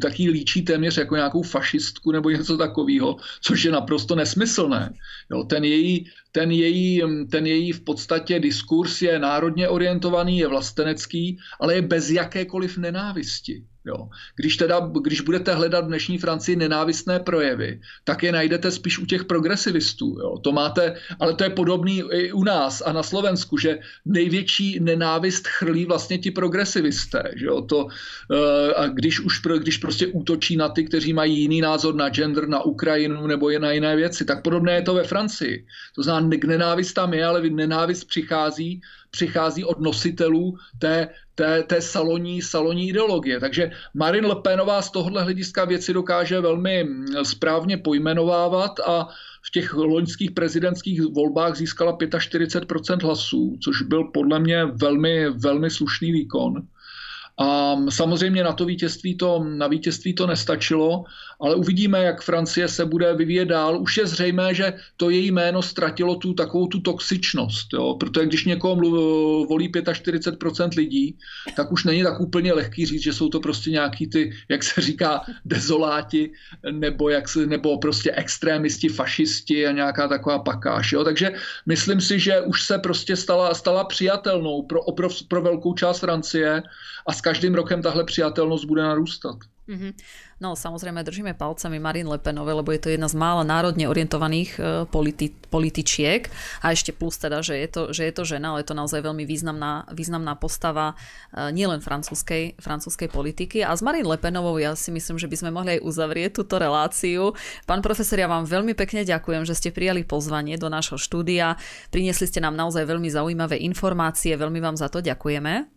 tak jí líčí téměř jako nějakou fašistku nebo něco takového, což je naprosto nesmyslné. Jo? Ten její... Ten její, ten její v podstatě diskurs je národně orientovaný, je vlastenecký, ale je bez jakékoliv nenávisti. Jo. Když, teda, když budete hledat v dnešní Francii nenávistné projevy, tak je najdete spíš u těch progresivistů. Jo. To máte, ale to je podobný i u nás a na Slovensku, že největší nenávist chrlí vlastně ti progresivisté. Že jo. To, a když, už, když prostě útočí na ty, kteří mají jiný názor na gender, na Ukrajinu nebo je na jiné věci, tak podobné je to ve Francii. To znamená, nenávist tam je, ale nenávist přichází, přichází od nositelů té té, té salonní, salonní ideologie. Takže Marine Le Penová z tohohle hlediska věci dokáže velmi správně pojmenovávat a v těch loňských prezidentských volbách získala čtyřicet pět procent hlasů, což byl podle mě velmi, velmi slušný výkon. A samozřejmě na to vítězství to, na vítězství to nestačilo, ale uvidíme, jak Francie se bude vyvíjet dál. Už je zřejmé, že to její jméno ztratilo tu takovou tu toxičnost, jo? Protože když někoho mluv, volí čtyřicet pět procent lidí, tak už není tak úplně lehký říct, že jsou to prostě nějaký ty, jak se říká, dezoláti, nebo, jak se, nebo prostě extrémisti, fašisti a nějaká taková pakáž. Jo? Takže myslím si, že už se prostě stala, stala přijatelnou pro, pro, pro velkou část Francie a každým rokem tahle přijatelnost bude narůstat. Mm-hmm. No samozrejme držíme palcami Marine Le Penove, lebo je to jedna z mála národne orientovaných politi- političiek a ešte plus teda, že je to, že je to žena, ale je to naozaj veľmi významná, významná postava nielen francúzskej, francúzskej politiky. A s Marine Le Penovou ja si myslím, že by sme mohli aj uzavrieť túto reláciu. Pán profesor, ja vám veľmi pekne ďakujem, že ste prijali pozvanie do nášho štúdia. Priniesli ste nám naozaj veľmi zaujímavé informácie, veľmi vám za to ďakujeme.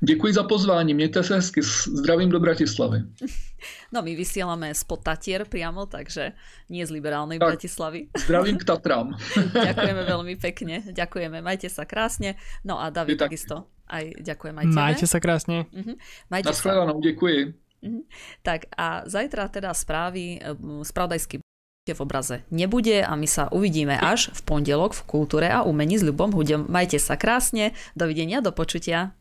Děkuji za pozvání, mějte se hezky, zdravím do Bratislavy. No my vysielame spod Tatier priamo, takže nie z liberálnej tak, Bratislavy. Zdravím k Tatrám. Ďakujeme veľmi pekne, ďakujeme, majte sa krásne. No a David takisto aj ďakujem aj tebe. Majte sa krásne. Uh-huh. Majte Naschledanou, ďakujem. Uh-huh. Tak a zajtra teda správy, spravodajský v obraze nebude a my sa uvidíme až v pondelok v Kultúre a umení s Ľubom Hudem. Majte sa krásne, dovidenia, do počutia.